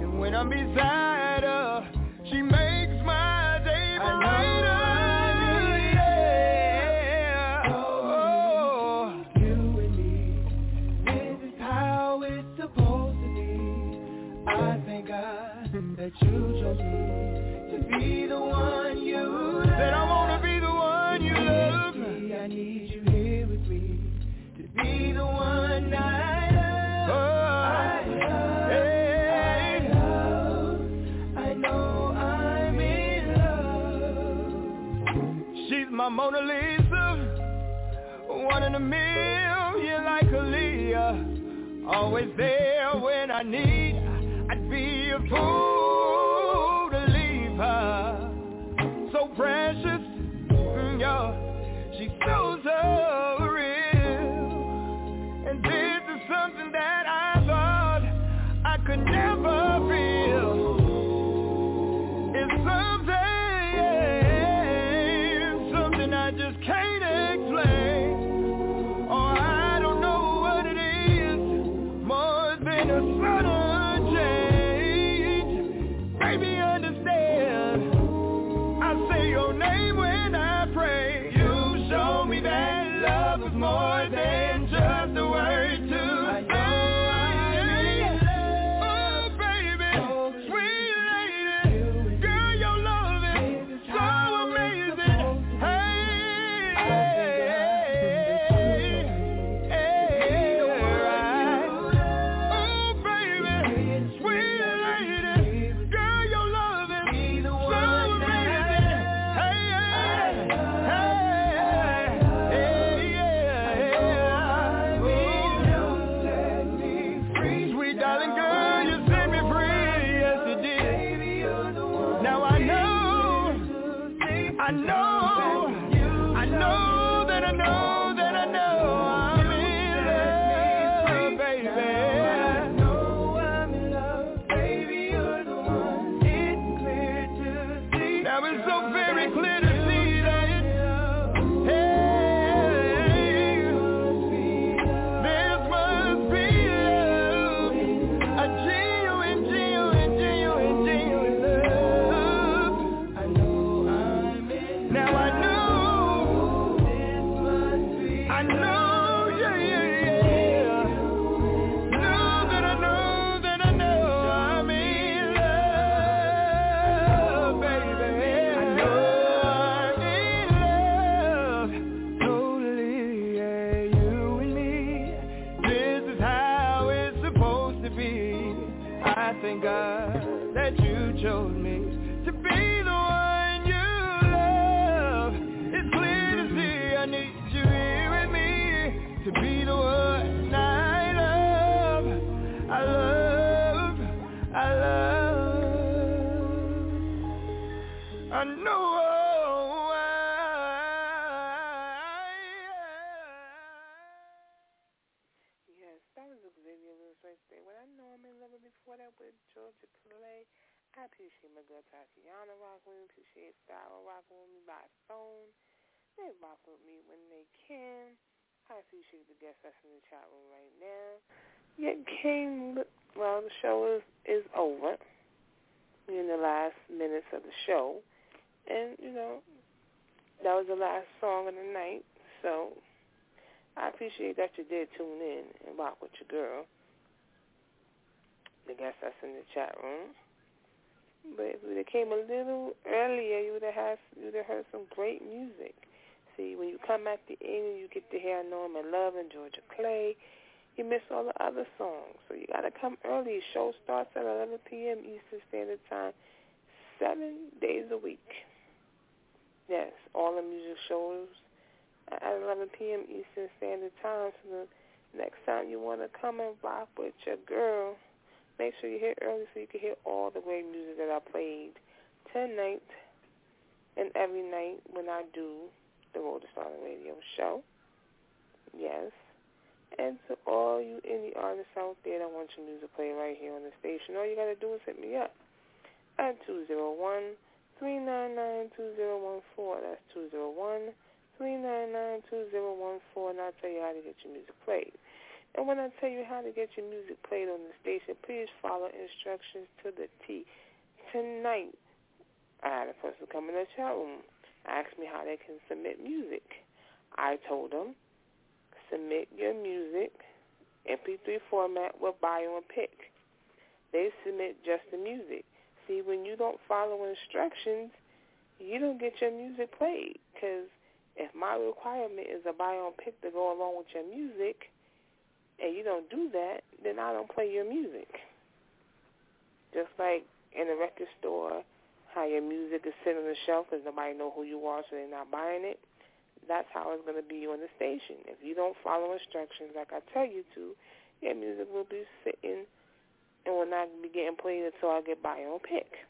And when I'm beside her, she makes my day brighter, yeah. Oh, you and me, this is how it's supposed to be. I thank God that you chose me. Be the one you love. That I wanna be the one you love. See, I need you here with me to be the one I love. Oh, I love. Hey. I love. I know I'm in love. She's my Mona Lisa, one in a million, like Aaliyah. Always there when I need. I'd be a fool. So precious, yeah. She knows her real. And this is something that I thought I could never feel. It's something I just can't explain. Oh, I don't know what it is, more than a sudden change. Baby, your name when I pray. You show me that love is more than just a word to say. Oh baby, sweet lady, girl, your love is so amazing. Hey, alright. Oh baby, sweet lady, girl, your love is so amazing. Hey, yeah, yeah. That you did tune in and rock with your girl. I guess that's in the chat room. But if you came a little earlier, you would have heard some great music. See, when you come at the end, you get to hear Norma Love and Georgia Clay. You miss all the other songs, so you gotta come early. Show starts at 11 p.m. Eastern Standard Time, 7 days a week. Yes, all the music shows at 11 p.m. Eastern Standard Time. So the next time you want to come and rock with your girl, make sure you hit early so you can hear all the great music that I played tonight and every night when I do the Road to Stardom Radio show. Yes. And to all you indie artists out there that want your music played right here on the station, all you got to do is hit me up at 201-399-2014. That's 201-399-2014, and I'll tell you how to get your music played. And when I tell you how to get your music played on the station, please follow instructions to the T. Tonight, I had a person come in the chat room, ask me how they can submit music. I told them, submit your music, MP3 format with bio and pick. They submit just the music. See, when you don't follow instructions, you don't get your music played, because if my requirement is a bio pick to go along with your music, and you don't do that, then I don't play your music. Just like in a record store, how your music is sitting on the shelf because nobody knows who you are, so they're not buying it. That's how it's going to be on the station. If you don't follow instructions like I tell you to, your music will be sitting and will not be getting played until I get bio pick.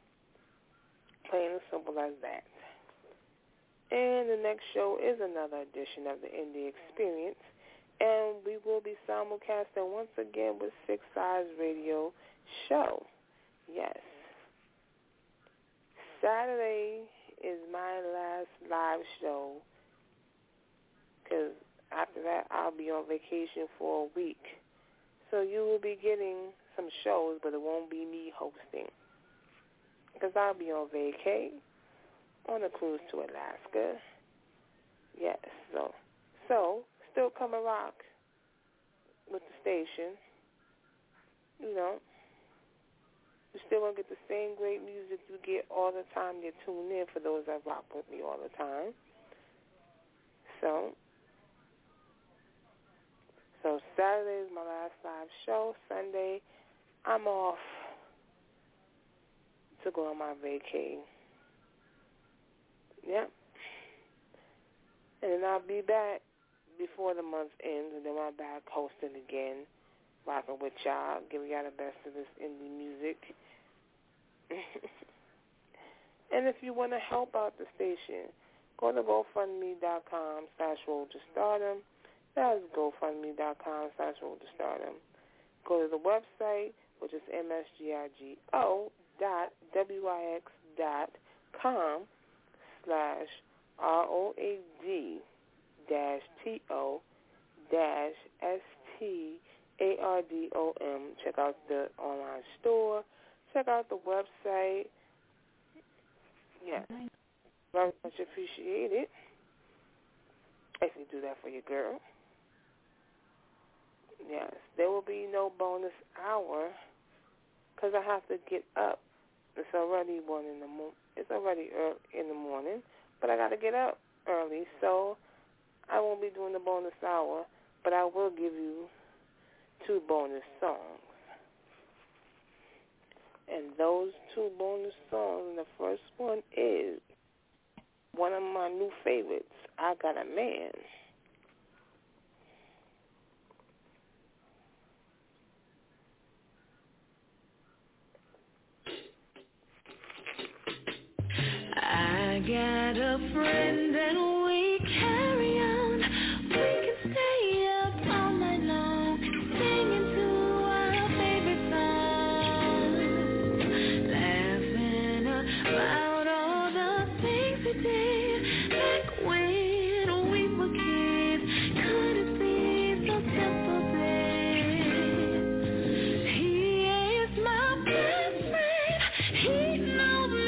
Plain and simple as that. And the next show is another edition of the Indie Experience, and we will be simulcasting once again with Six Eyes Radio Show. Yes. Saturday is my last live show, because after that I'll be on vacation for a week. So you will be getting some shows, but it won't be me hosting, because I'll be on vacay. On a cruise to Alaska. Yes, so still come and rock with the station. You know, you still gonna get the same great music you get all the time you tune in, for those that rock with me all the time. So Saturday is my last live show. Sunday, I'm off to go on my vacation. Yep. And then I'll be back before the month ends, and then I'll be back hosting again, rocking with y'all, giving y'all the best of this indie music. And if you want to help out the station, go to GoFundMe.com/RoadToStardom. That is GoFundMe.com/RoadToStardom. Go to the website, which is MSGIGO.wix.com/ROADTOSTARDOM. Check out the online store. Check out the website. Yeah. Very much appreciate it if you do that for your girl. Yes, there will be no bonus hour because I have to get up. It's already It's already in the morning, but I got to get up early, so I won't be doing the bonus hour. But I will give you 2 bonus songs, and those 2 bonus songs. The first one is one of my new favorites, I Got a Man. I got a friend that we carry on. We can stay up all night long, singing to our favorite songs, laughing about all the things we did back when we were kids. Could it be so simple then? He is my best friend. He knows me.